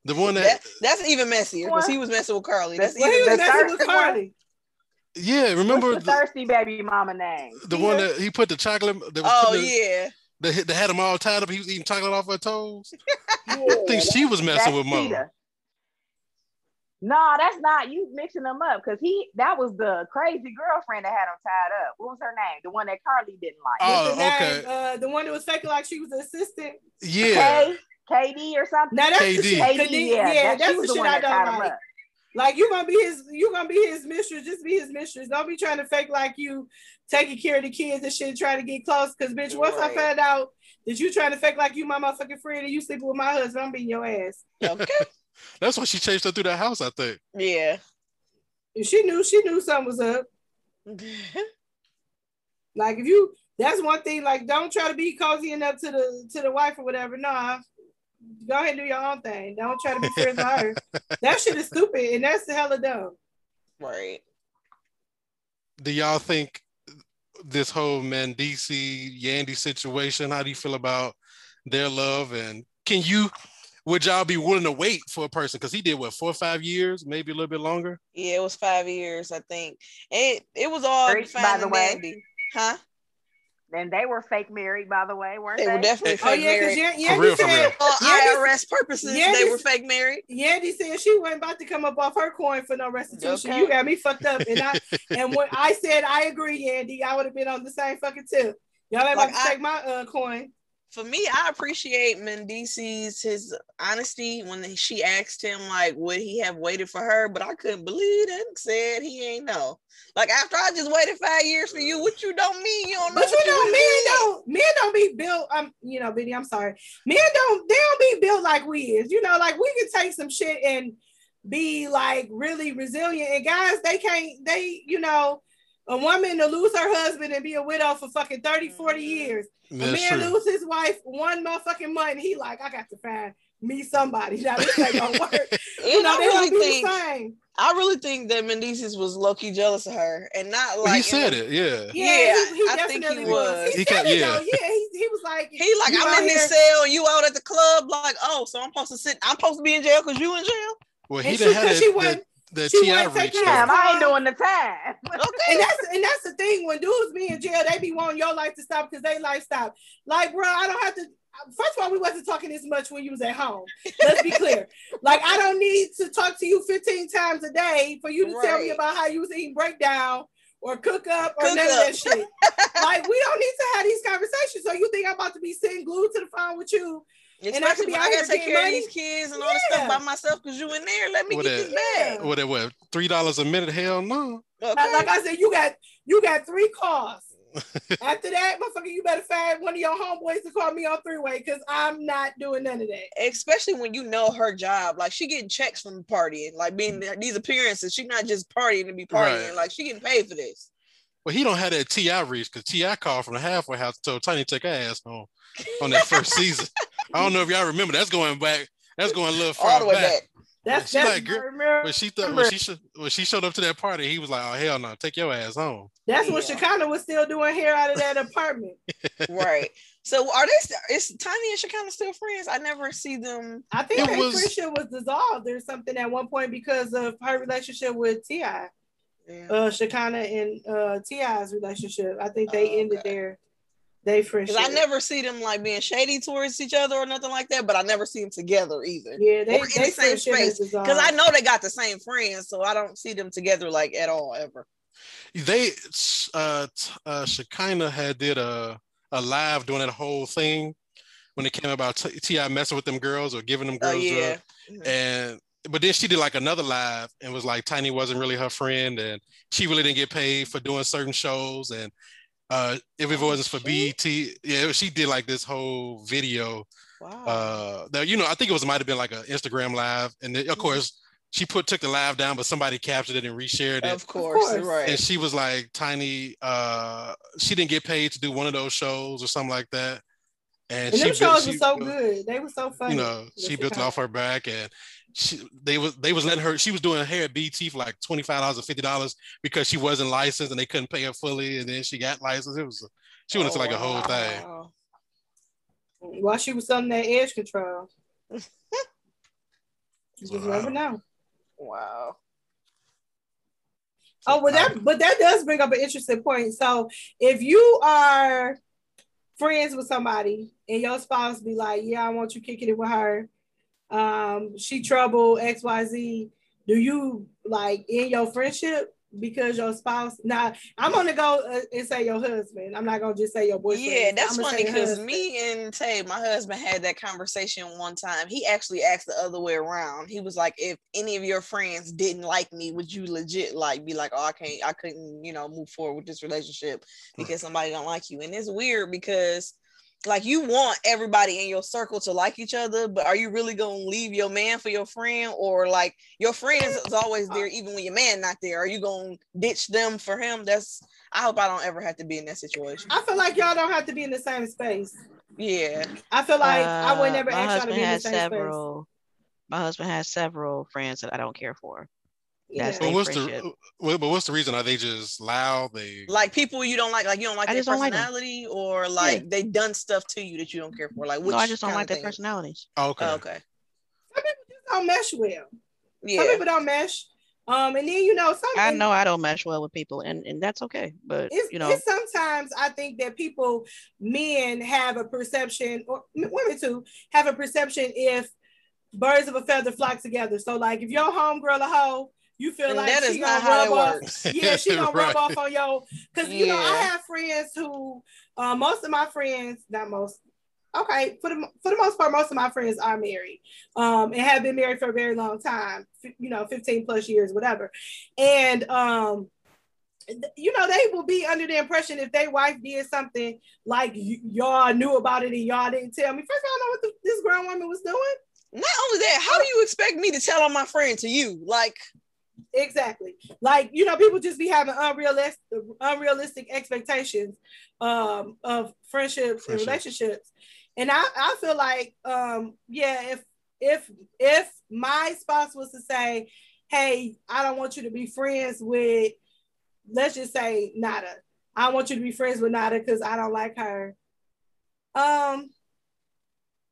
The one that's even messier because he was messing with Carly. That's even messing with Carly. Yeah, remember the thirsty baby mama name? The one that he put the chocolate. That had them all tied up. He was eating chocolate off her toes. I think she was messing with mama. No, that's not you mixing them up because that was the crazy girlfriend that had him tied up. What was her name? The one that Carly didn't like. Oh, okay. The one that was faking like she was an assistant. Yeah, KD or something. Now that's KD. Yeah, that's the shit I don't like. Like you gonna be his mistress, just be his mistress. Don't be trying to fake like you taking care of the kids and shit, trying to get close. Cause bitch, once I found out that you trying to fake like you my motherfucking friend and you sleeping with my husband, I'm beating your ass. Okay. That's why she chased her through that house, I think. Yeah. She knew something was up. Like that's one thing, like don't try to be cozy enough to the wife or whatever. No. Go ahead and do your own thing. Don't try to be friends with her. That shit is stupid, and that's the hella dumb. Right. Do y'all think this whole Mandisi Yandy situation, how do you feel about their love? And would y'all be willing to wait for a person? Because he did, 4 or 5 years, maybe a little bit longer? Yeah, it was 5 years, I think. It was all Rich, by the way. Mandy. Huh? And they were fake married, by the way, weren't they? They were definitely fake married. For real. IRS purposes, they were fake married. Yandy said she wasn't about to come up off her coin for no restitution. Okay. You got me fucked up. And when I said I agree, Yandy, I would have been on the same fucking tip. Y'all ain't about to take my coin. For me, I appreciate Mendici's his honesty when she asked him, like, would he have waited for her? But I couldn't believe it. Said he ain't know. Like, after I just waited 5 years for you, what you don't mean? You don't know. But you know, men don't be built. Biddy, I'm sorry. Men don't be built like we is. You know, like we can take some shit and be like really resilient. And guys, a woman to lose her husband and be a widow for fucking 30, 40 years. That's true. Lose his wife one motherfucking month and he like, I got to find me somebody. Now this ain't gonna work. I really think that Mendeces was low-key jealous of her and not like... He said it, yeah. Yeah, he definitely was. He said it though, yeah. He was like... He like, I'm in this cell and you out at the club like, oh, so I'm supposed to be in jail because you in jail? Well, he didn't have it. The T.I. reached out. I ain't doing the time. Okay. And that's the thing. When dudes be in jail, they be wanting your life to stop because they life stop. Like, bro, I don't have to. First of all, we wasn't talking this much when you was at home. Let's be clear. Like, I don't need to talk to you 15 times a day for you to tell me about how you was eating breakdown or cook up or none of that shit. Like, we don't need to have these conversations. So you think I'm about to be sitting glued to the phone with you? Especially and I could be out here take care of these kids and all this stuff by myself because you in there. Let me get this bag. What? $3 a minute? Hell no. Okay. Like I said, you got 3 calls. After that, motherfucker, you better find one of your homeboys to call me on three-way because I'm not doing none of that. Especially when you know her job. Like, she getting checks from partying. Like, being these appearances. She's not just partying to be partying. Right. Like, she getting paid for this. Well, he don't have that T.I. reach because T.I. called from the halfway house to Tiny take her ass home on that first season. I don't know if y'all remember. That's going a little far back. When she showed up to that party, he was like, "Oh hell no, take your ass home." That's when Shekinah was still doing hair out of that apartment, right? So are they? Is Tiny and Shekinah still friends? I never see them. I think their friendship was dissolved or something at one point because of her relationship with T.I. Yeah. Shekinah and T.I.'s relationship. I think they ended their friendship. I never see them like being shady towards each other or nothing like that, but I never see them together either. Yeah, they in the same space, because I know they got the same friends, so I don't see them together like at all ever. They Shekinah had did a live doing that whole thing when it came about T.I. messing with them girls or giving them girls drugs. Mm-hmm. But then she did like another live and was like Tiny wasn't really her friend and she really didn't get paid for doing certain shows, and if it wasn't for BET, she did like this whole video. Wow. That, you know, I think it was might have been like an Instagram live, and then, of course she took the live down, but somebody captured it and reshared it. Of course, right. And she was like Tiny. She didn't get paid to do one of those shows or something like that. And them shows were so good; they were so funny. You know, she built it off her back, and they was letting her. She was doing hair at BT for like $25 or $50 because she wasn't licensed and they couldn't pay her fully. And then she got licensed. She went into like a whole thing. While she was on that edge control, you just never know. Wow. Oh well, that does bring up an interesting point. So if you are friends with somebody and your spouse be like, "Yeah, I want you kicking it with her. She trouble XYZ." Do you like end your friendship because your spouse? Now I'm gonna go and say your husband. I'm not gonna just say your boyfriend. Yeah, that's funny because me and Tay, my husband, had that conversation one time. He actually asked the other way around. He was like, "If any of your friends didn't like me, would you legit like be like, oh, I couldn't, you know, move forward with this relationship because somebody don't like you?" And it's weird because, like, you want everybody in your circle to like each other, but are you really gonna leave your man for your friend? Or like your friend is always there even when your man not there? Are you gonna ditch them for him? I hope I don't ever have to be in that situation. I feel like y'all don't have to be in the same space. Yeah, I feel like I would never ask y'all to be in the same space. My husband has several friends that I don't care for. That's what's the reason? Are they just loud? They like people you don't like. Like you don't like their personality, like, or like they done stuff to you that you don't care for. Like I just don't like their personalities. Okay. Some people just don't mesh well. Yeah. Some people don't mesh. And then I know I don't mesh well with people, and that's okay. But it's sometimes I think that men have a perception, or women too, have a perception if birds of a feather flock together. So like if your homegirl a hoe, you feel like that is not how it works. Yeah, she gonna rub off on yo. Because I have friends who, most of my friends, not most, okay, for the most part, most of my friends are married, and have been married for a very long time. 15 plus years, whatever. And they will be under the impression if their wife did something like y'all knew about it and y'all didn't tell me. First, I don't know what this grown woman was doing. Not only that, how do you expect me to tell on my friend to you? Like. Exactly. Like, people just be having unrealistic expectations of friendships and relationships. And I feel like, if my spouse was to say, "Hey, I don't want you to be friends with," let's just say Nada. "I want you to be friends with Nada because I don't like her."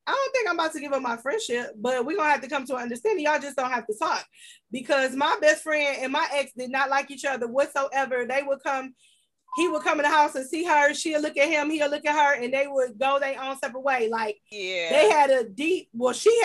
I don't think I'm about to give up my friendship, but we're going to have to come to an understanding. Y'all just don't have to talk, because my best friend and my ex did not like each other whatsoever. He would come in the house and see her. She'll look at him, he'll look at her, and they would go their own separate way. Like, they had she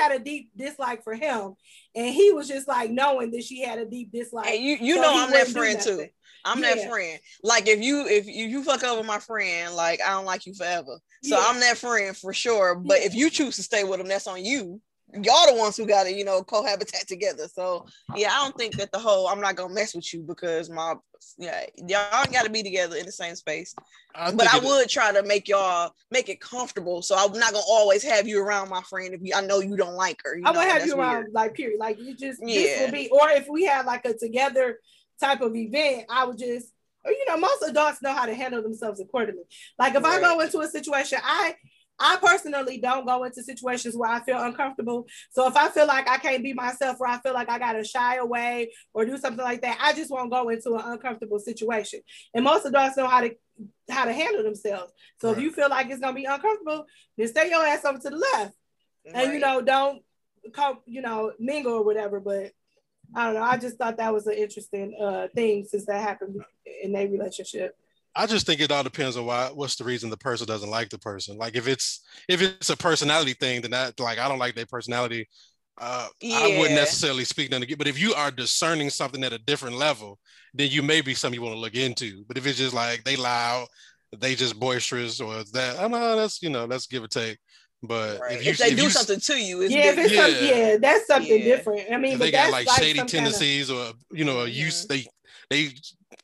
had a deep dislike for him. And he was just like knowing that she had a deep dislike. And I'm that friend too. I'm that friend. Like if you fuck over my friend, like I don't like you forever. So I'm that friend for sure. But if you choose to stay with them, that's on you. Y'all the ones who got to, cohabitate together. So I don't think that the whole "I'm not gonna mess with you because y'all got to be together in the same space." But I would try to make y'all make it comfortable. So I'm not gonna always have you around my friend if I know you don't like her. I'm gonna have you around, like, period. Like you just this will be, or if we had like a together type of event, I would just, most adults know how to handle themselves accordingly. Like if I go into a situation, I I personally don't go into situations where I feel uncomfortable. So if I feel like I can't be myself, or I feel like I gotta shy away or do something like that, I just won't go into an uncomfortable situation. And most adults know how to handle themselves. So right. If you feel like it's gonna be uncomfortable, then stay your ass over to the left, right. And don't come, mingle or whatever. But I don't know. I just thought that was an interesting thing since that happened in their relationship. I just think it all depends on what's the reason the person doesn't like the person. Like if it's a personality thing, then that, like, I don't like their personality. I wouldn't necessarily speak to them. But if you are discerning something at a different level, then you may be something you want to look into. But if it's just like they loud, they just boisterous, or that, I know that's that's give or take. But right. if they do something to you, it's different. That's something different. I mean, but they got like shady tendencies, or use they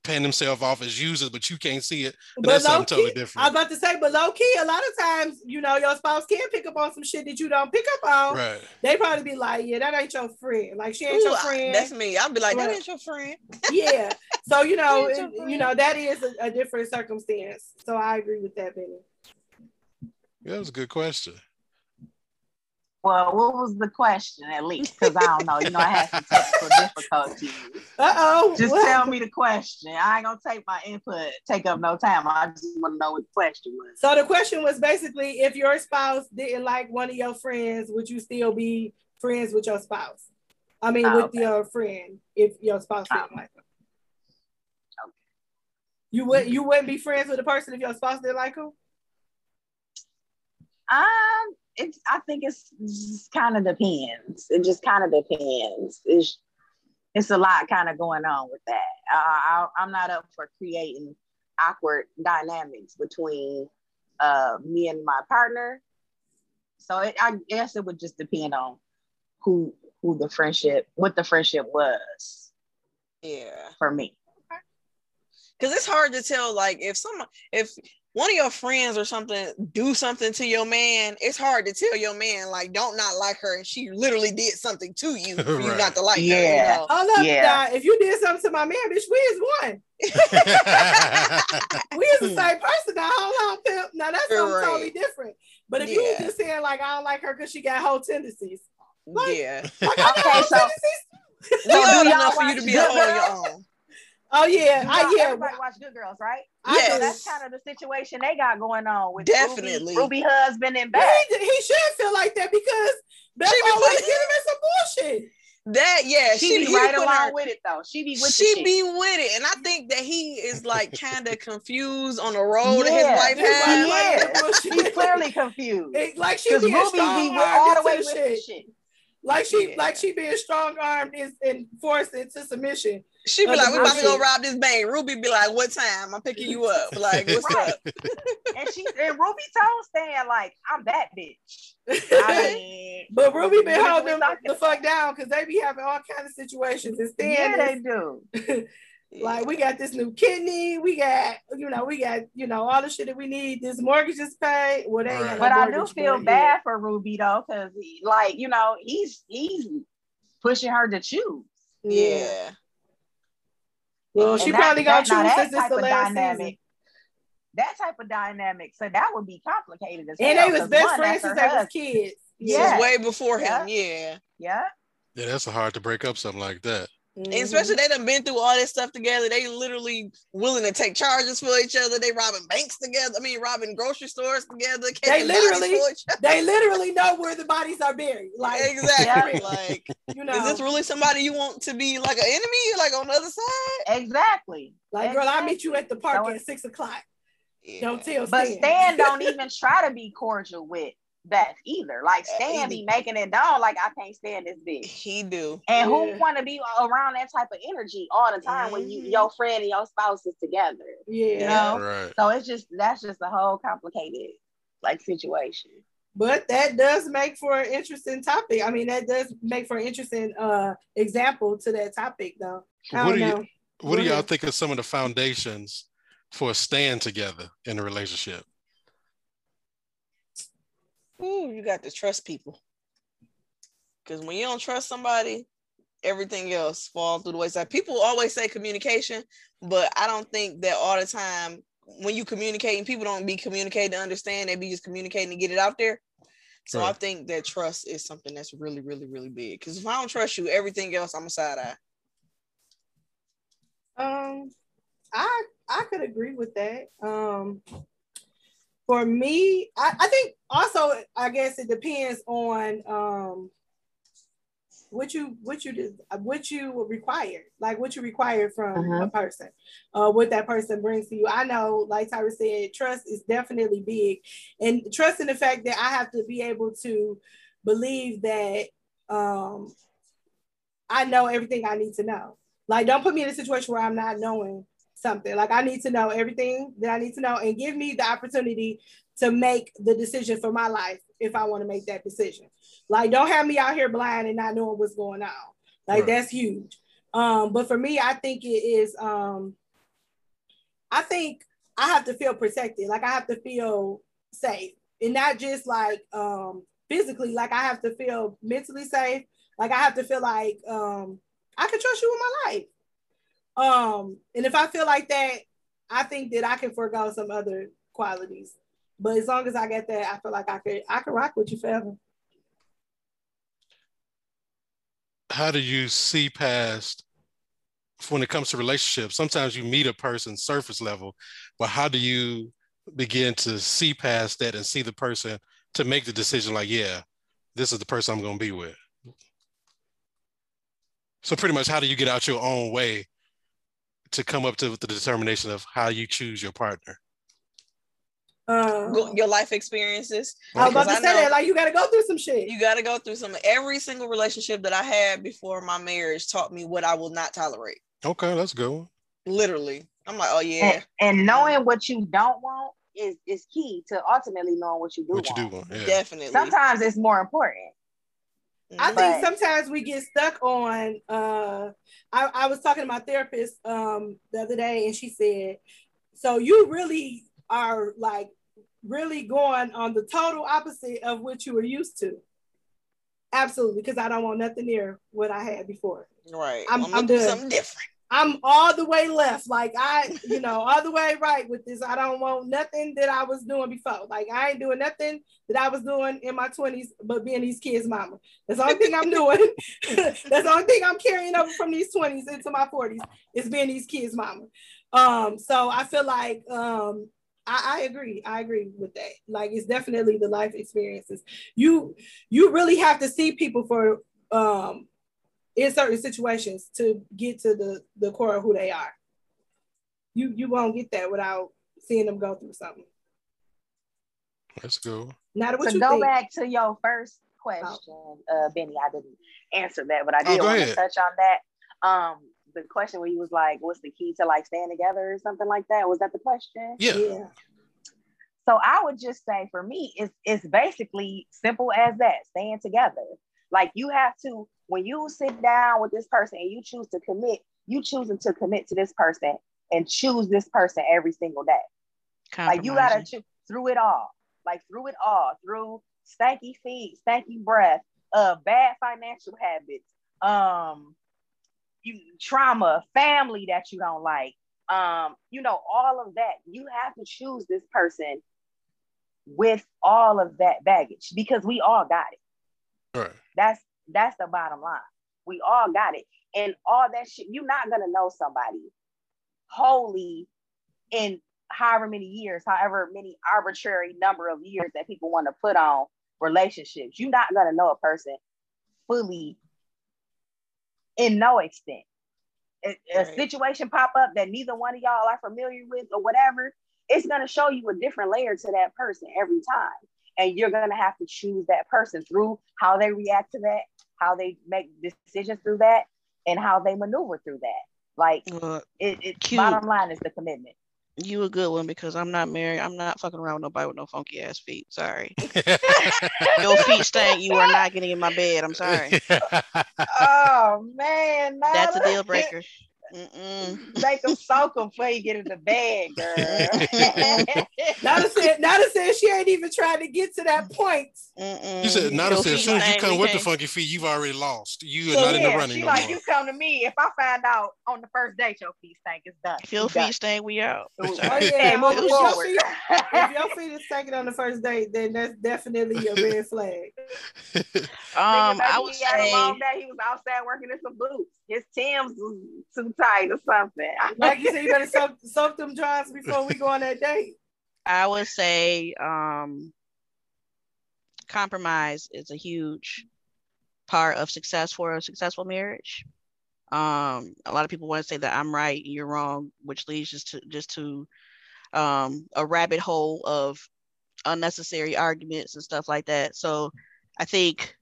paying themselves off as users, but you can't see it. But that's something totally different. I was about to say, but low key, a lot of times, your spouse can pick up on some shit that you don't pick up on. Right. They probably be like, yeah, that ain't your friend. Like, she ain't your friend. That's me. I'll be like, that ain't your friend. Yeah. So, that is a different circumstance. So I agree with that, Benny. That was a good question. Well, what was the question, at least? Because I don't know. I had some technical difficulties. Uh-oh. Just tell me the question. I ain't going to take my input, take up no time. I just want to know what the question was. So the question was basically, if your spouse didn't like one of your friends, would you still be friends with your spouse? I mean, with your friend, if your spouse didn't like them. Okay. You wouldn't be friends with a person if your spouse didn't like them? I think it's kind of depends. It just kind of depends. It's a lot kind of going on with that. I'm not up for creating awkward dynamics between me and my partner. So I guess it would just depend on what the friendship was. Yeah, for me. Because it's hard to tell, like, if one of your friends or something do something to your man, it's hard to tell your man, like, don't not like her, and she literally did something to you for right. You not to like her. Yeah. If you did something to my man, bitch, we is one. We is the same person. Now, hold on, pimp. Now, that's something right. Totally different. But if you were just saying, like, I don't like her because she got whole tendencies. Like, like, I got whole tendencies. We old enough for you to be a whole on your own. Oh yeah, everybody watch Good Girls, right? Yes. So that's kind of the situation they got going on with definitely Ruby husband and back. He should feel like that because Beth always giving him some bullshit. That she be right along with it though. She be with it, and I think that he is like kind of confused on the road that his wife has. Yeah, he's clearly confused. It's like she be all the way with this shit. Like she being strong-armed and forced into submission. She be like, we about to go rob this bank. Ruby be like, what time? I'm picking you up. Like, what's up? And Ruby told Stan, like, I'm that bitch. I mean, but Ruby been holding them the fuck down because they be having all kinds of situations. And Stan they do. Like, we got this new kidney. We got, all the shit that we need. This mortgage is paid. Well, they ain't but I do feel bad for Ruby, though, because, like, he's pushing her to choose. Yeah. Well, she probably got choose since it's the last season. That type of dynamic. So that would be complicated as well. And they was best friends since they was kids. Yeah. This was way before him. Yeah. Yeah. Yeah, that's hard to break up something like that. Mm-hmm. Especially they done been through all this stuff together. They literally willing to take charges for each other. They robbing banks together. I mean, robbing grocery stores together. They literally know where the bodies are buried. Like, exactly. Like, is this really somebody you want to be like an enemy? Like on the other side? Exactly. Like, girl, I'll meet you at the park at 6:00. Yeah. Don't tell. But Stan don't even try to be cordial with that either. Like Stan be making it down like I can't stand this bitch. He do. And who want to be around that type of energy all the time when your friend and your spouse is together? Yeah. Right. So it's just a whole complicated like situation. But that does make for an interesting topic. I mean, that does make for an interesting example to that topic though. What do y'all think of some of the foundations for staying together in a relationship? Ooh, you got to trust people. Because when you don't trust somebody, everything else falls through the wayside. People always say communication, but I don't think that all the time when you communicate and people don't be communicating to understand, they be just communicating to get it out there. So right. I think that trust is something that's really, really, really big. Because if I don't trust you, everything else, I'm a side eye. I could agree with that. For me, I think also, I guess it depends on what you require, like what you require from a person, what that person brings to you. I know, like Tyra said, trust is definitely big, and trust in the fact that I have to be able to believe that I know everything I need to know. Like, don't put me in a situation where I'm not knowing something. Like, I need to know everything that I need to know, and give me the opportunity to make the decision for my life if I want to make that decision. Like, don't have me out here blind and not knowing what's going on. Like, that's huge. But for me, I think it is, I think I have to feel protected. Like, I have to feel safe, and not just like physically, like I have to feel mentally safe. Like, I have to feel like I can trust you with my life. And if I feel like that, I think that I can forego some other qualities. But as long as I get that, I feel like I could rock with you forever. How do you see past when it comes to relationships? Sometimes you meet a person surface level, but how do you begin to see past that and see the person to make the decision like, yeah, this is the person I'm going to be with? So pretty much, how do you get out your own way to come up to the determination of how you choose your partner? Your life experiences. I was about to say that, like, you got to go through some shit. You got to go through some. Every single relationship that I had before my marriage taught me what I will not tolerate. Okay, that's a good one. Literally. I'm like, oh yeah. And knowing what you don't want is key to ultimately knowing what you do want. Yeah. Definitely. Sometimes it's more important. I think sometimes we get stuck on, I was talking to my therapist the other day, and she said, so you really are like really going on the total opposite of what you were used to. Absolutely, because I don't want nothing near what I had before. Right. I'm doing something different. I'm all the way left. Like, all the way right with this. I don't want nothing that I was doing before. Like, I ain't doing nothing that I was doing in my 20s, but being these kids' mama. That's the only thing I'm doing. That's the only thing I'm carrying over from these 20s into my 40s is being these kids' mama. So I feel like, I agree. I agree with that. Like, it's definitely the life experiences. You really have to see people for, in certain situations to get to the core of who they are. You won't get that without seeing them go through something. Let's go. Nada, what you think? Back to your first question, Benny. I didn't answer that, but I did want to touch on that. The question where you was like, what's the key to like staying together or something like that? Was that the question? Yeah. So I would just say for me, it's basically simple as that, staying together. Like, you have to, when you sit down with this person and you choose to commit, you choosing to commit to this person and choose this person every single day. Like, you gotta choose through it all, through stanky feet, stanky breath, bad financial habits, trauma, family that you don't like, all of that. You have to choose this person with all of that baggage, because we all got it. Right. That's the bottom line. We all got it. And all that shit, you're not gonna know somebody wholly in however many arbitrary number of years that people want to put on relationships. You're not gonna know a person fully in no extent. A situation pop up that neither one of y'all are familiar with or whatever, it's gonna show you a different layer to that person every time. And you're going to have to choose that person through how they react to that, how they make decisions through that, and how they maneuver through that. Like, bottom line is the commitment. You a good one, because I'm not married. I'm not fucking around with nobody with no funky ass feet. Sorry. Your feet stink. You are not getting in my bed. I'm sorry. Oh, man. That's a deal breaker. Make them soak them before you get in the bag, girl. Nada said she ain't even trying to get to that point. She said, Nada said, as soon as you come with the funky feet, you've already lost. You are not in the running. She no like, more. You come to me. If I find out on the first date your feet stink, it's done. If your feet stink, we out. If your feet is stinking on the first date, then that's definitely a red flag. I was saying, he was outside working in some boots. His Tim's was too tight or something. Like you said, you better soak them dries before we go on that date. I would say compromise is a huge part of success for a successful marriage. A lot of people want to say that I'm right, you're wrong, which leads just to a rabbit hole of unnecessary arguments and stuff like that. So I think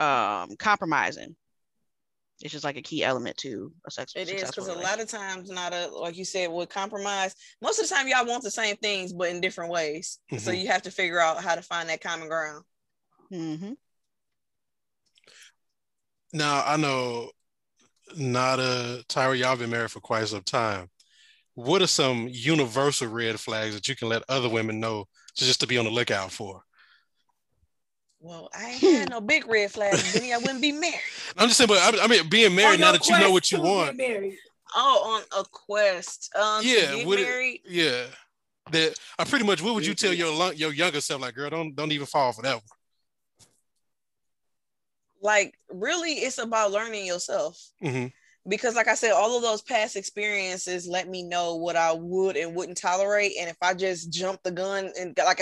compromising, it's just like a key element to a successful relationship. It is, because a lot of times, like you said, with compromise, most of the time y'all want the same things, but in different ways. Mm-hmm. So you have to figure out how to find that common ground. Mm-hmm. Now, I know Nada, Tyra, y'all been married for quite some time. What are some universal red flags that you can let other women know just to be on the lookout for? Well, I ain't had no big red flags, Benny. I wouldn't be married. I'm just saying, but I mean, being married now that you know what you want. On a quest. To get married. That I pretty much. What would you tell your younger self? Like, girl, don't even fall for that one. Like, really, it's about learning yourself. Mm-hmm. Because, like I said, all of those past experiences let me know what I would and wouldn't tolerate. And if I just jump the gun and like,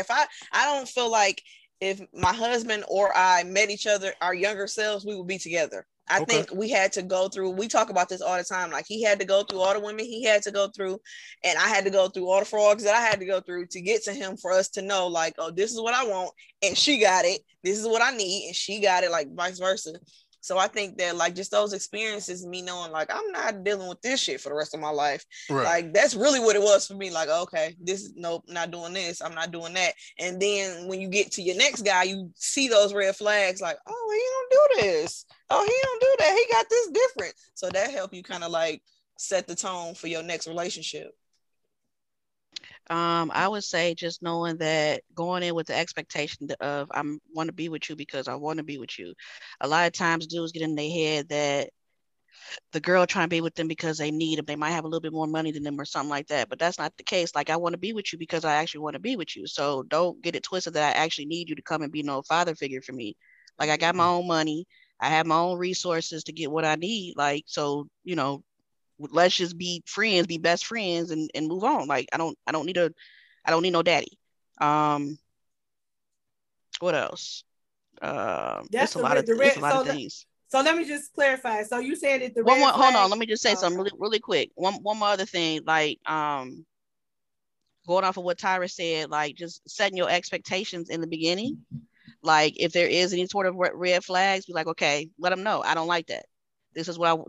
I don't feel like. If my husband or I met each other, our younger selves, we would be together. I think we had to go through, we talk about this all the time, like he had to go through all the women he had to go through, and I had to go through all the frogs that I had to go through to get to him, for us to know like, oh, this is what I want, and she got it. This is what I need, and she got it, like vice versa. So I think that like just those experiences, me knowing like I'm not dealing with this shit for the rest of my life. Right. Like that's really what it was for me. Like, okay, not doing this. I'm not doing that. And then when you get to your next guy, you see those red flags like, oh, he don't do this. Oh, he don't do that. He got this different. So that helped you kind of like set the tone for your next relationship. I would say just knowing that, going in with the expectation of I want to be with you because I want to be with you. A lot of times dudes get in their head that the girl trying to be with them because they need them. They might have a little bit more money than them or something like that, but that's not the case. Like, I want to be with you because I actually want to be with you. So don't get it twisted that I actually need you to come and be no father figure for me. Like, I got my own money. I have my own resources to get what I need. Like, so, you know, let's just be friends, be best friends, and move on. Like, I don't need no daddy. What else? That's a lot of things. So let me just clarify. So you said that the hold on, let me just say something really quick. One more other thing, like going off of what Tyra said, like just setting your expectations in the beginning. Like if there is any sort of red flags, be like, okay, let them know. I don't like that. This is what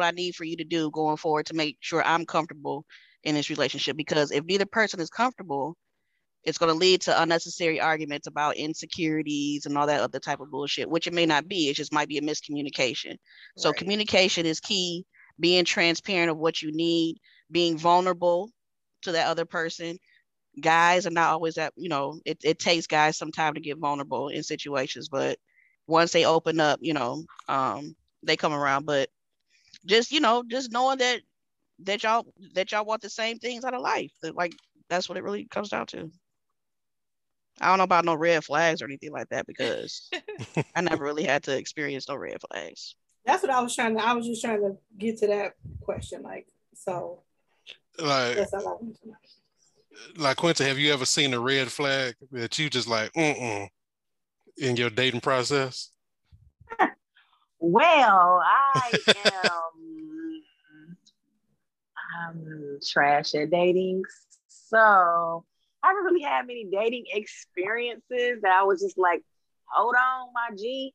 I need for you to do going forward to make sure I'm comfortable in this relationship. Because if neither person is comfortable, it's going to lead to unnecessary arguments about insecurities and all that other type of bullshit, which it may not be. It just might be a miscommunication. Right. So communication is key. Being transparent of what you need, being vulnerable to that other person. Guys are not always that, you know, it takes guys some time to get vulnerable in situations, but once they open up, you know, they come around. But just, you know, just knowing that y'all want the same things out of life. Like, that's what it really comes down to. I don't know about no red flags or anything like that, because I never really had to experience no red flags. That's what I was just trying to get to that question. Like, so like, that's all I want to know. Like, LaQuenta, have you ever seen a red flag that you just like, in your dating process? Well, I am I'm trash at dating. So I haven't really had many dating experiences that I was just like, hold on, my G,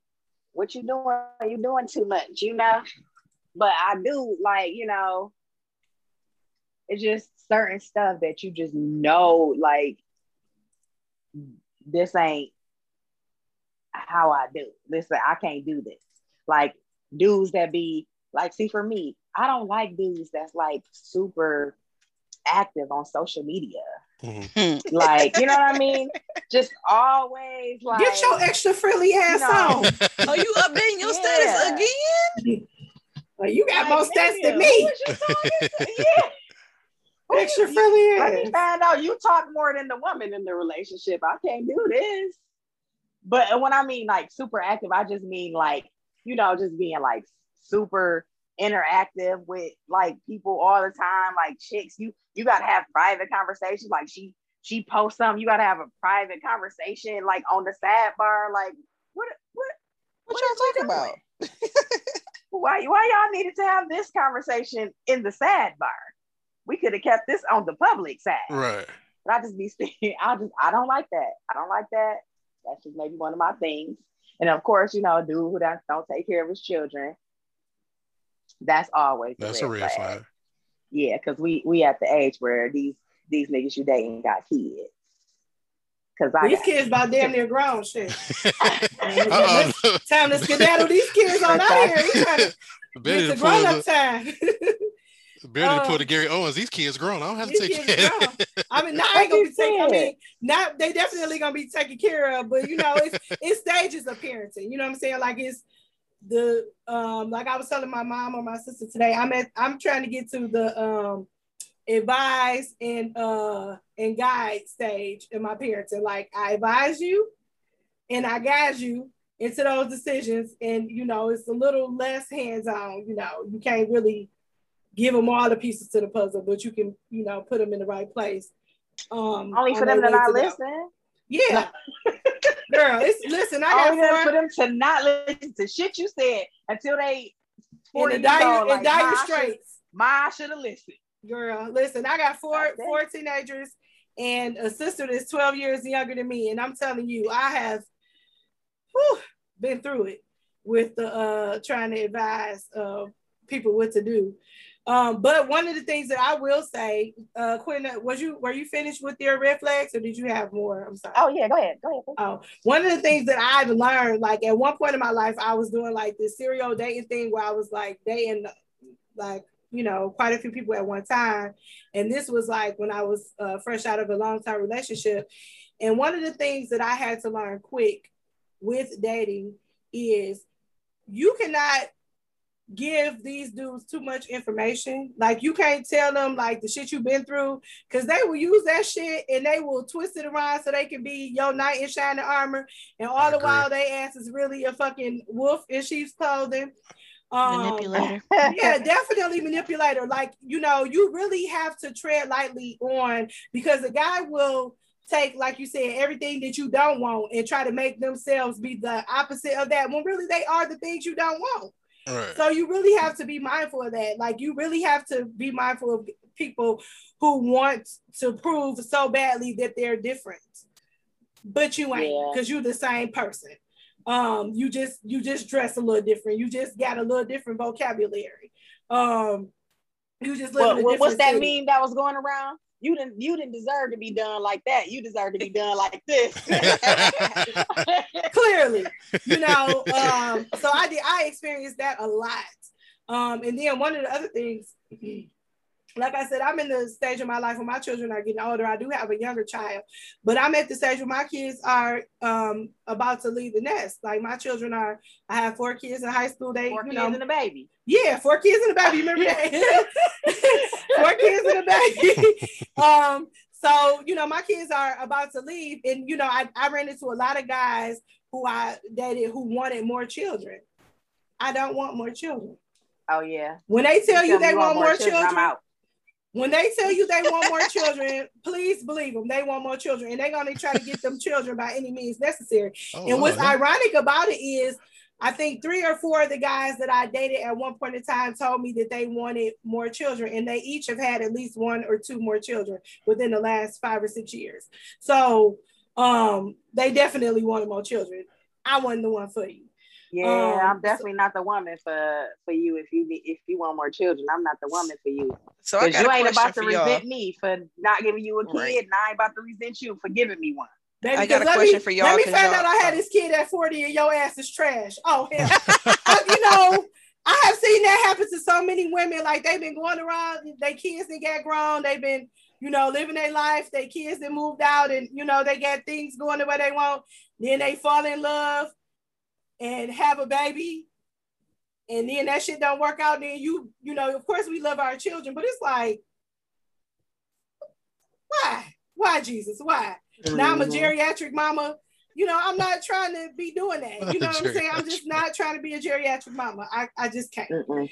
what you doing? You doing too much, you know? But I do, like, you know, it's just certain stuff that you just know, like, this ain't how I do. I can't do this. Like dudes that be like, see, for me, I don't like dudes that's like super active on social media. Mm-hmm. Like, you know what I mean? Just always like, get your extra friendly ass on. Are you up there in your status again? Like, you got more stats than me. Yeah. Extra friendly ass. Let me find out. You talk more than the woman in the relationship. I can't do this. But when I mean like super active, I just mean like, you know, just being like super interactive with like people all the time, like chicks. You gotta have private conversations. Like she posts something, you gotta have a private conversation, like on the sidebar. Like what y'all talking about? why y'all needed to have this conversation in the sidebar? We could have kept this on the public side, right? But I just be saying, I don't like that. I don't like that. That's just maybe one of my things. And of course, you know, a dude who don't take care of his children. That's always a red flag. Yeah, because we at the age where these niggas you dating got kids. Cause these kids about damn near grown shit. Time to skedaddle these kids on out here. It's grown up time. Barely to pull the Gary Owens. These kids grown. I don't have to take care. I mean, I ain't gonna be taking. I mean, not they definitely gonna be taken care of. But you know, it's stages of parenting. You know what I'm saying? Like it's. The like I was telling my mom or my sister today, I'm trying to get to the advise and guide stage in my parenting. Like I advise you and I guide you into those decisions, and you know it's a little less hands-on. You know, you can't really give them all the pieces to the puzzle, but you can, you know, put them in the right place. Only for them to not listen. Yeah. Girl, listen, I got for them to not listen to shit you said until they in dire straits. I should have listened. Girl, listen, I got four teenagers and a sister that's 12 years younger than me, and I'm telling you, I have been through it with the trying to advise people what to do. But one of the things that I will say, Quenna, were you finished with your red flags, or did you have more? I'm sorry. Oh yeah, go ahead. Oh, one of the things that I've learned, like at one point in my life, I was doing like this serial dating thing where I was like dating, like, you know, quite a few people at one time, and this was like when I was fresh out of a long-term relationship. And one of the things that I had to learn quick with dating is you cannot give these dudes too much information. Like you can't tell them like the shit you've been through, because they will use that shit and they will twist it around so they can be your knight in shining armor, and all the while they ass is really a fucking wolf in sheep's clothing. Manipulator. Yeah, definitely manipulator. Like, you know, you really have to tread lightly on, because the guy will take, like you said, everything that you don't want and try to make themselves be the opposite of that, when really they are the things you don't want. Right. So you really have to be mindful of that. Like you really have to be mindful of people who want to prove so badly that they're different, but you ain't, because you're the same person. You just dress a little different. You just got a little different vocabulary. You just live in a different what's that meme that was going around? You didn't deserve to be done like that. You deserve to be done like this. Clearly, you know. So I experienced that a lot. And then one of the other things, like I said, I'm in the stage of my life when my children are getting older. I do have a younger child, but I'm at the stage where my kids are about to leave the nest. Like my children are, I have four kids in high school. They, four kids and a baby. Yeah, four kids and a baby. Remember that? Four kids and a baby. So, you know, my kids are about to leave. And, you know, I ran into a lot of guys who I dated who wanted more children. I don't want more children. Oh, yeah. When they tell you they want more children, I'm out. When they tell you they want more children, please believe them. They want more children, and they're going to try to get them children by any means necessary. Oh, and what's ironic about it is, I think 3 or 4 of the guys that I dated at one point in time told me that they wanted more children, and they each have had at least 1 or 2 more children within the last 5 or 6 years. So they definitely wanted more children. I wasn't the one for you. Yeah, I'm definitely not the woman for you if you want more children. I'm not the woman for you. So I got you ain't about to resent me for not giving you a kid, and I ain't about to resent you for giving me one. Baby, I got a question for y'all. Let me find out I had this kid at 40 and your ass is trash. Oh, hell. You know, I have seen that happen to so many women. Like, they've been going around, their kids didn't get grown, they've been, you know, living their life, their kids that moved out, and, you know, they got things going the way they want. Then they fall in love and have a baby, and then that shit don't work out. Then you know, of course we love our children, but it's like, why Jesus, why? Mm-hmm. Now I'm a geriatric mama. You know, I'm not trying to be doing that. You know what I'm saying? I'm just not trying to be a geriatric mama. I just can't. Mm-hmm.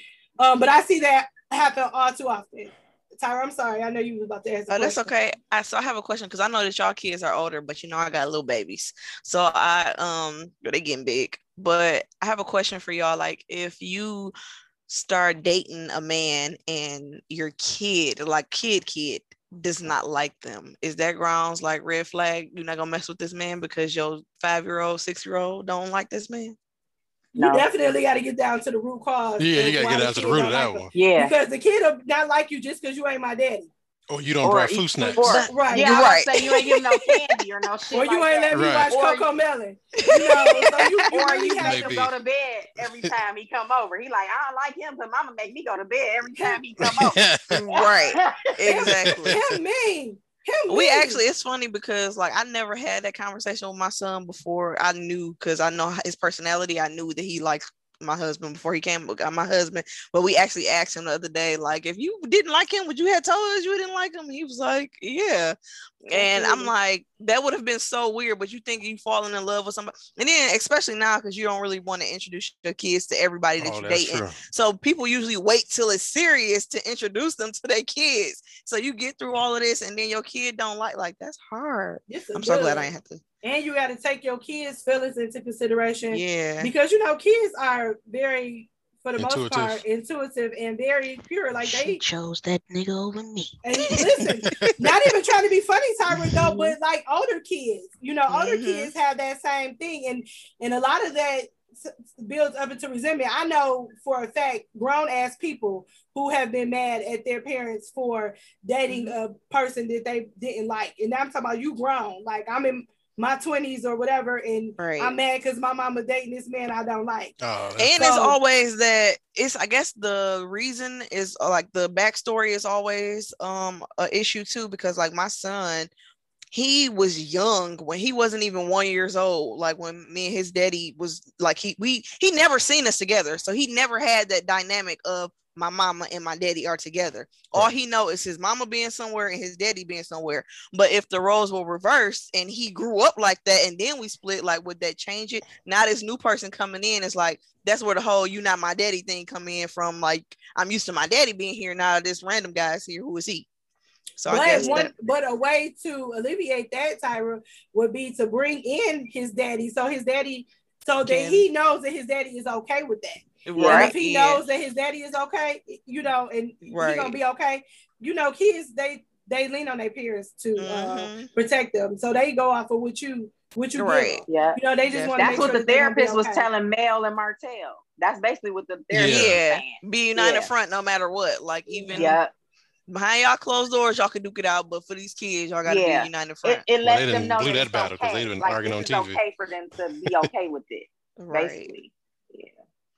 But I see that happen all too often. Tyra, I'm sorry. I know you was about to ask. Oh, that's okay. So I have a question, because I know that y'all kids are older, but you know I got little babies. So they getting big. But I have a question for y'all. Like, if you start dating a man and your kid, like kid does not like them, is that grounds like red flag? You're not gonna mess with this man because your 5-year-old, 6-year-old don't like this man? No. You definitely got to get down to the root cause. Yeah, you got to get down to the root of that one. Yeah, because the kid will not like you just because you ain't my daddy. Or you don't buy food snacks. Right. Yeah, right. Say you ain't give no candy or no shit. Or you ain't let me watch Coco Melon. You know, so you have to go to bed every time he come over. He like, I don't like him, but mama make me go to bed every time he come over. Right. Exactly. Him mean. We actually, it's funny because like I never had that conversation with my son before. I knew, because I know his personality. I knew that he liked my husband before he came, got my husband. But we actually asked him the other day, like, if you didn't like him, would you have told us you didn't like him? He was like, yeah. And I'm like, that would have been so weird. But you think you falling in love with somebody, and then especially now, because you don't really want to introduce your kids to everybody that you're dating. True. So people usually wait till it's serious to introduce them to their kids. So you get through all of this, and then your kid don't like that's hard. I'm so glad I ain't have to. And you got to take your kids' feelings into consideration. Yeah, because you know kids are very, for the most part, intuitive and very pure. Like she chose that nigga over me. And listen, not even trying to be funny, Tyra, though, but like older kids, you know, older kids have that same thing, and a lot of that builds up into resentment. I know for a fact, grown ass people who have been mad at their parents for dating a person that they didn't like, and I'm talking about you grown, like I'm in my 20s or whatever, and I'm mad because my mama dating this man I don't like. It's always that, it's, I guess the reason is like the backstory is always an issue too, because like my son, he was young when he wasn't even 1 year old, like when me and his daddy was like, he never seen us together, so he never had that dynamic of my mama and my daddy are together. All he know is his mama being somewhere and his daddy being somewhere. But if the roles were reversed and he grew up like that and then we split, like, would that change it? Now this new person coming in is like, that's where the whole you not my daddy thing come in from. Like, I'm used to my daddy being here, now this random guy's here, who is he? So but a way to alleviate that, Tyra, would be to bring in his daddy. So his daddy, that he knows that his daddy is okay with that. Right. If he knows that his daddy is okay, you know, and he's gonna be okay. You know, kids, they lean on their parents to protect them, so they go off of what you get. Yeah, you know, they just want. That's what the therapist was telling Mel and Martell. That's basically what the therapist was saying. Be united front, no matter what. Like even behind y'all closed doors, y'all can duke it out, but for these kids, y'all gotta be united front. It lets them know that battle, because they've been arguing on TV. It's okay for them to be okay with it, basically.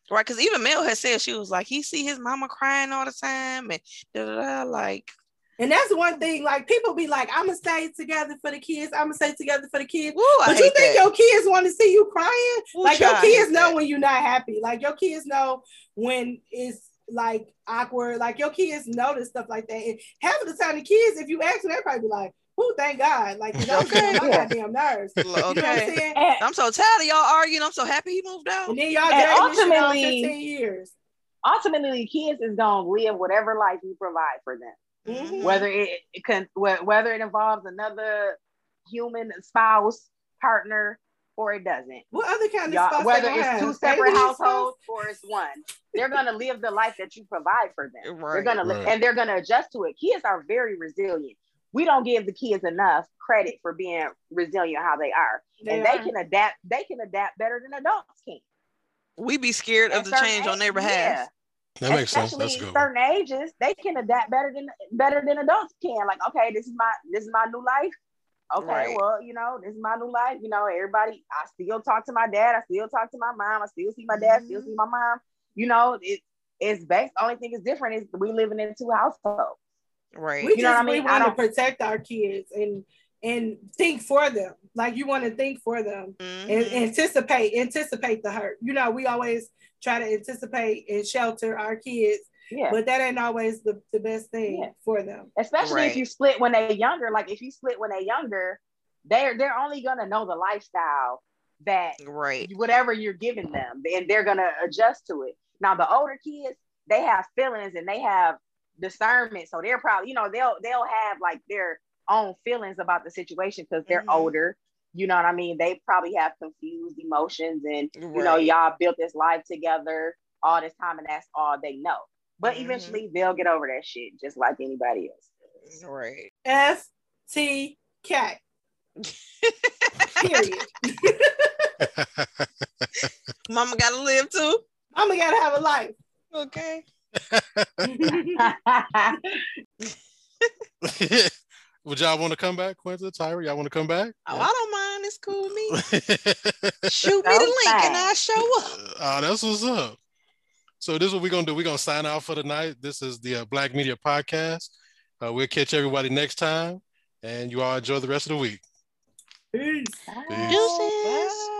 Right, because even Mel has said, she was like, he see his mama crying all the time, and like, and that's one thing. Like, people be like, "I'm gonna stay together for the kids. I'm gonna stay together for the kids." Ooh, but you think your kids want to see you crying? Ooh, like, your kids know when you're not happy. Like, your kids know when it's like awkward. Like, your kids notice stuff like that. And half of the time, the kids, if you ask them, they probably be like, "Ooh, thank God!" Like, you know what I'm saying? My goddamn nerves. You know what I'm saying? And I'm so tired of y'all arguing. I'm so happy he moved out. And then y'all ultimately 15 years. Ultimately, kids is gonna live whatever life you provide for them, whether it involves another human spouse, partner, or it doesn't. What other kind of stuff? Whether it's two separate households or it's one, they're gonna live the life that you provide for them. Right, they're gonna and they're gonna adjust to it. Kids are very resilient. We don't give the kids enough credit for being resilient how they are. They can adapt. They can adapt better than adults can. We be scared of the change on their behalf. Yeah. That makes sense. That's good. Certain ages, they can adapt better than adults can. Like, okay, this is my new life. Okay, well, you know, this is my new life. You know, everybody, I still talk to my dad. I still talk to my mom. I still see my dad. Still see my mom. you know, it's based. Only thing is different is we living in two households. Right. We want to protect our kids and think for them. Like, you want to think for them, mm-hmm. and anticipate the hurt. You know, we always try to anticipate and shelter our kids. Yeah. But that ain't always the best thing for them. Especially if you split when they're younger. Like, if you split when they're younger, they're only gonna know the lifestyle that whatever you're giving them, and they're gonna adjust to it. Now the older kids, they have feelings and they have discernment, so they're probably, you know, they'll have like their own feelings about the situation because they're older. You know what I mean? They probably have confused emotions, and you know, y'all built this life together all this time, and that's all they know. But eventually they'll get over that shit just like anybody else. Right. FTK. Period. Mama gotta live too. Mama gotta have a life. Okay. Would y'all want to come back, Quinta, Tyra? Y'all want to come back? Oh, yeah. I don't mind. It's cool with me. Shoot me the link and I'll show up. That's what's up. So this is what we're going to do. We're going to sign out for the night. This is the Black Media Podcast. We'll catch everybody next time. And you all enjoy the rest of the week. Peace. Bye. Peace.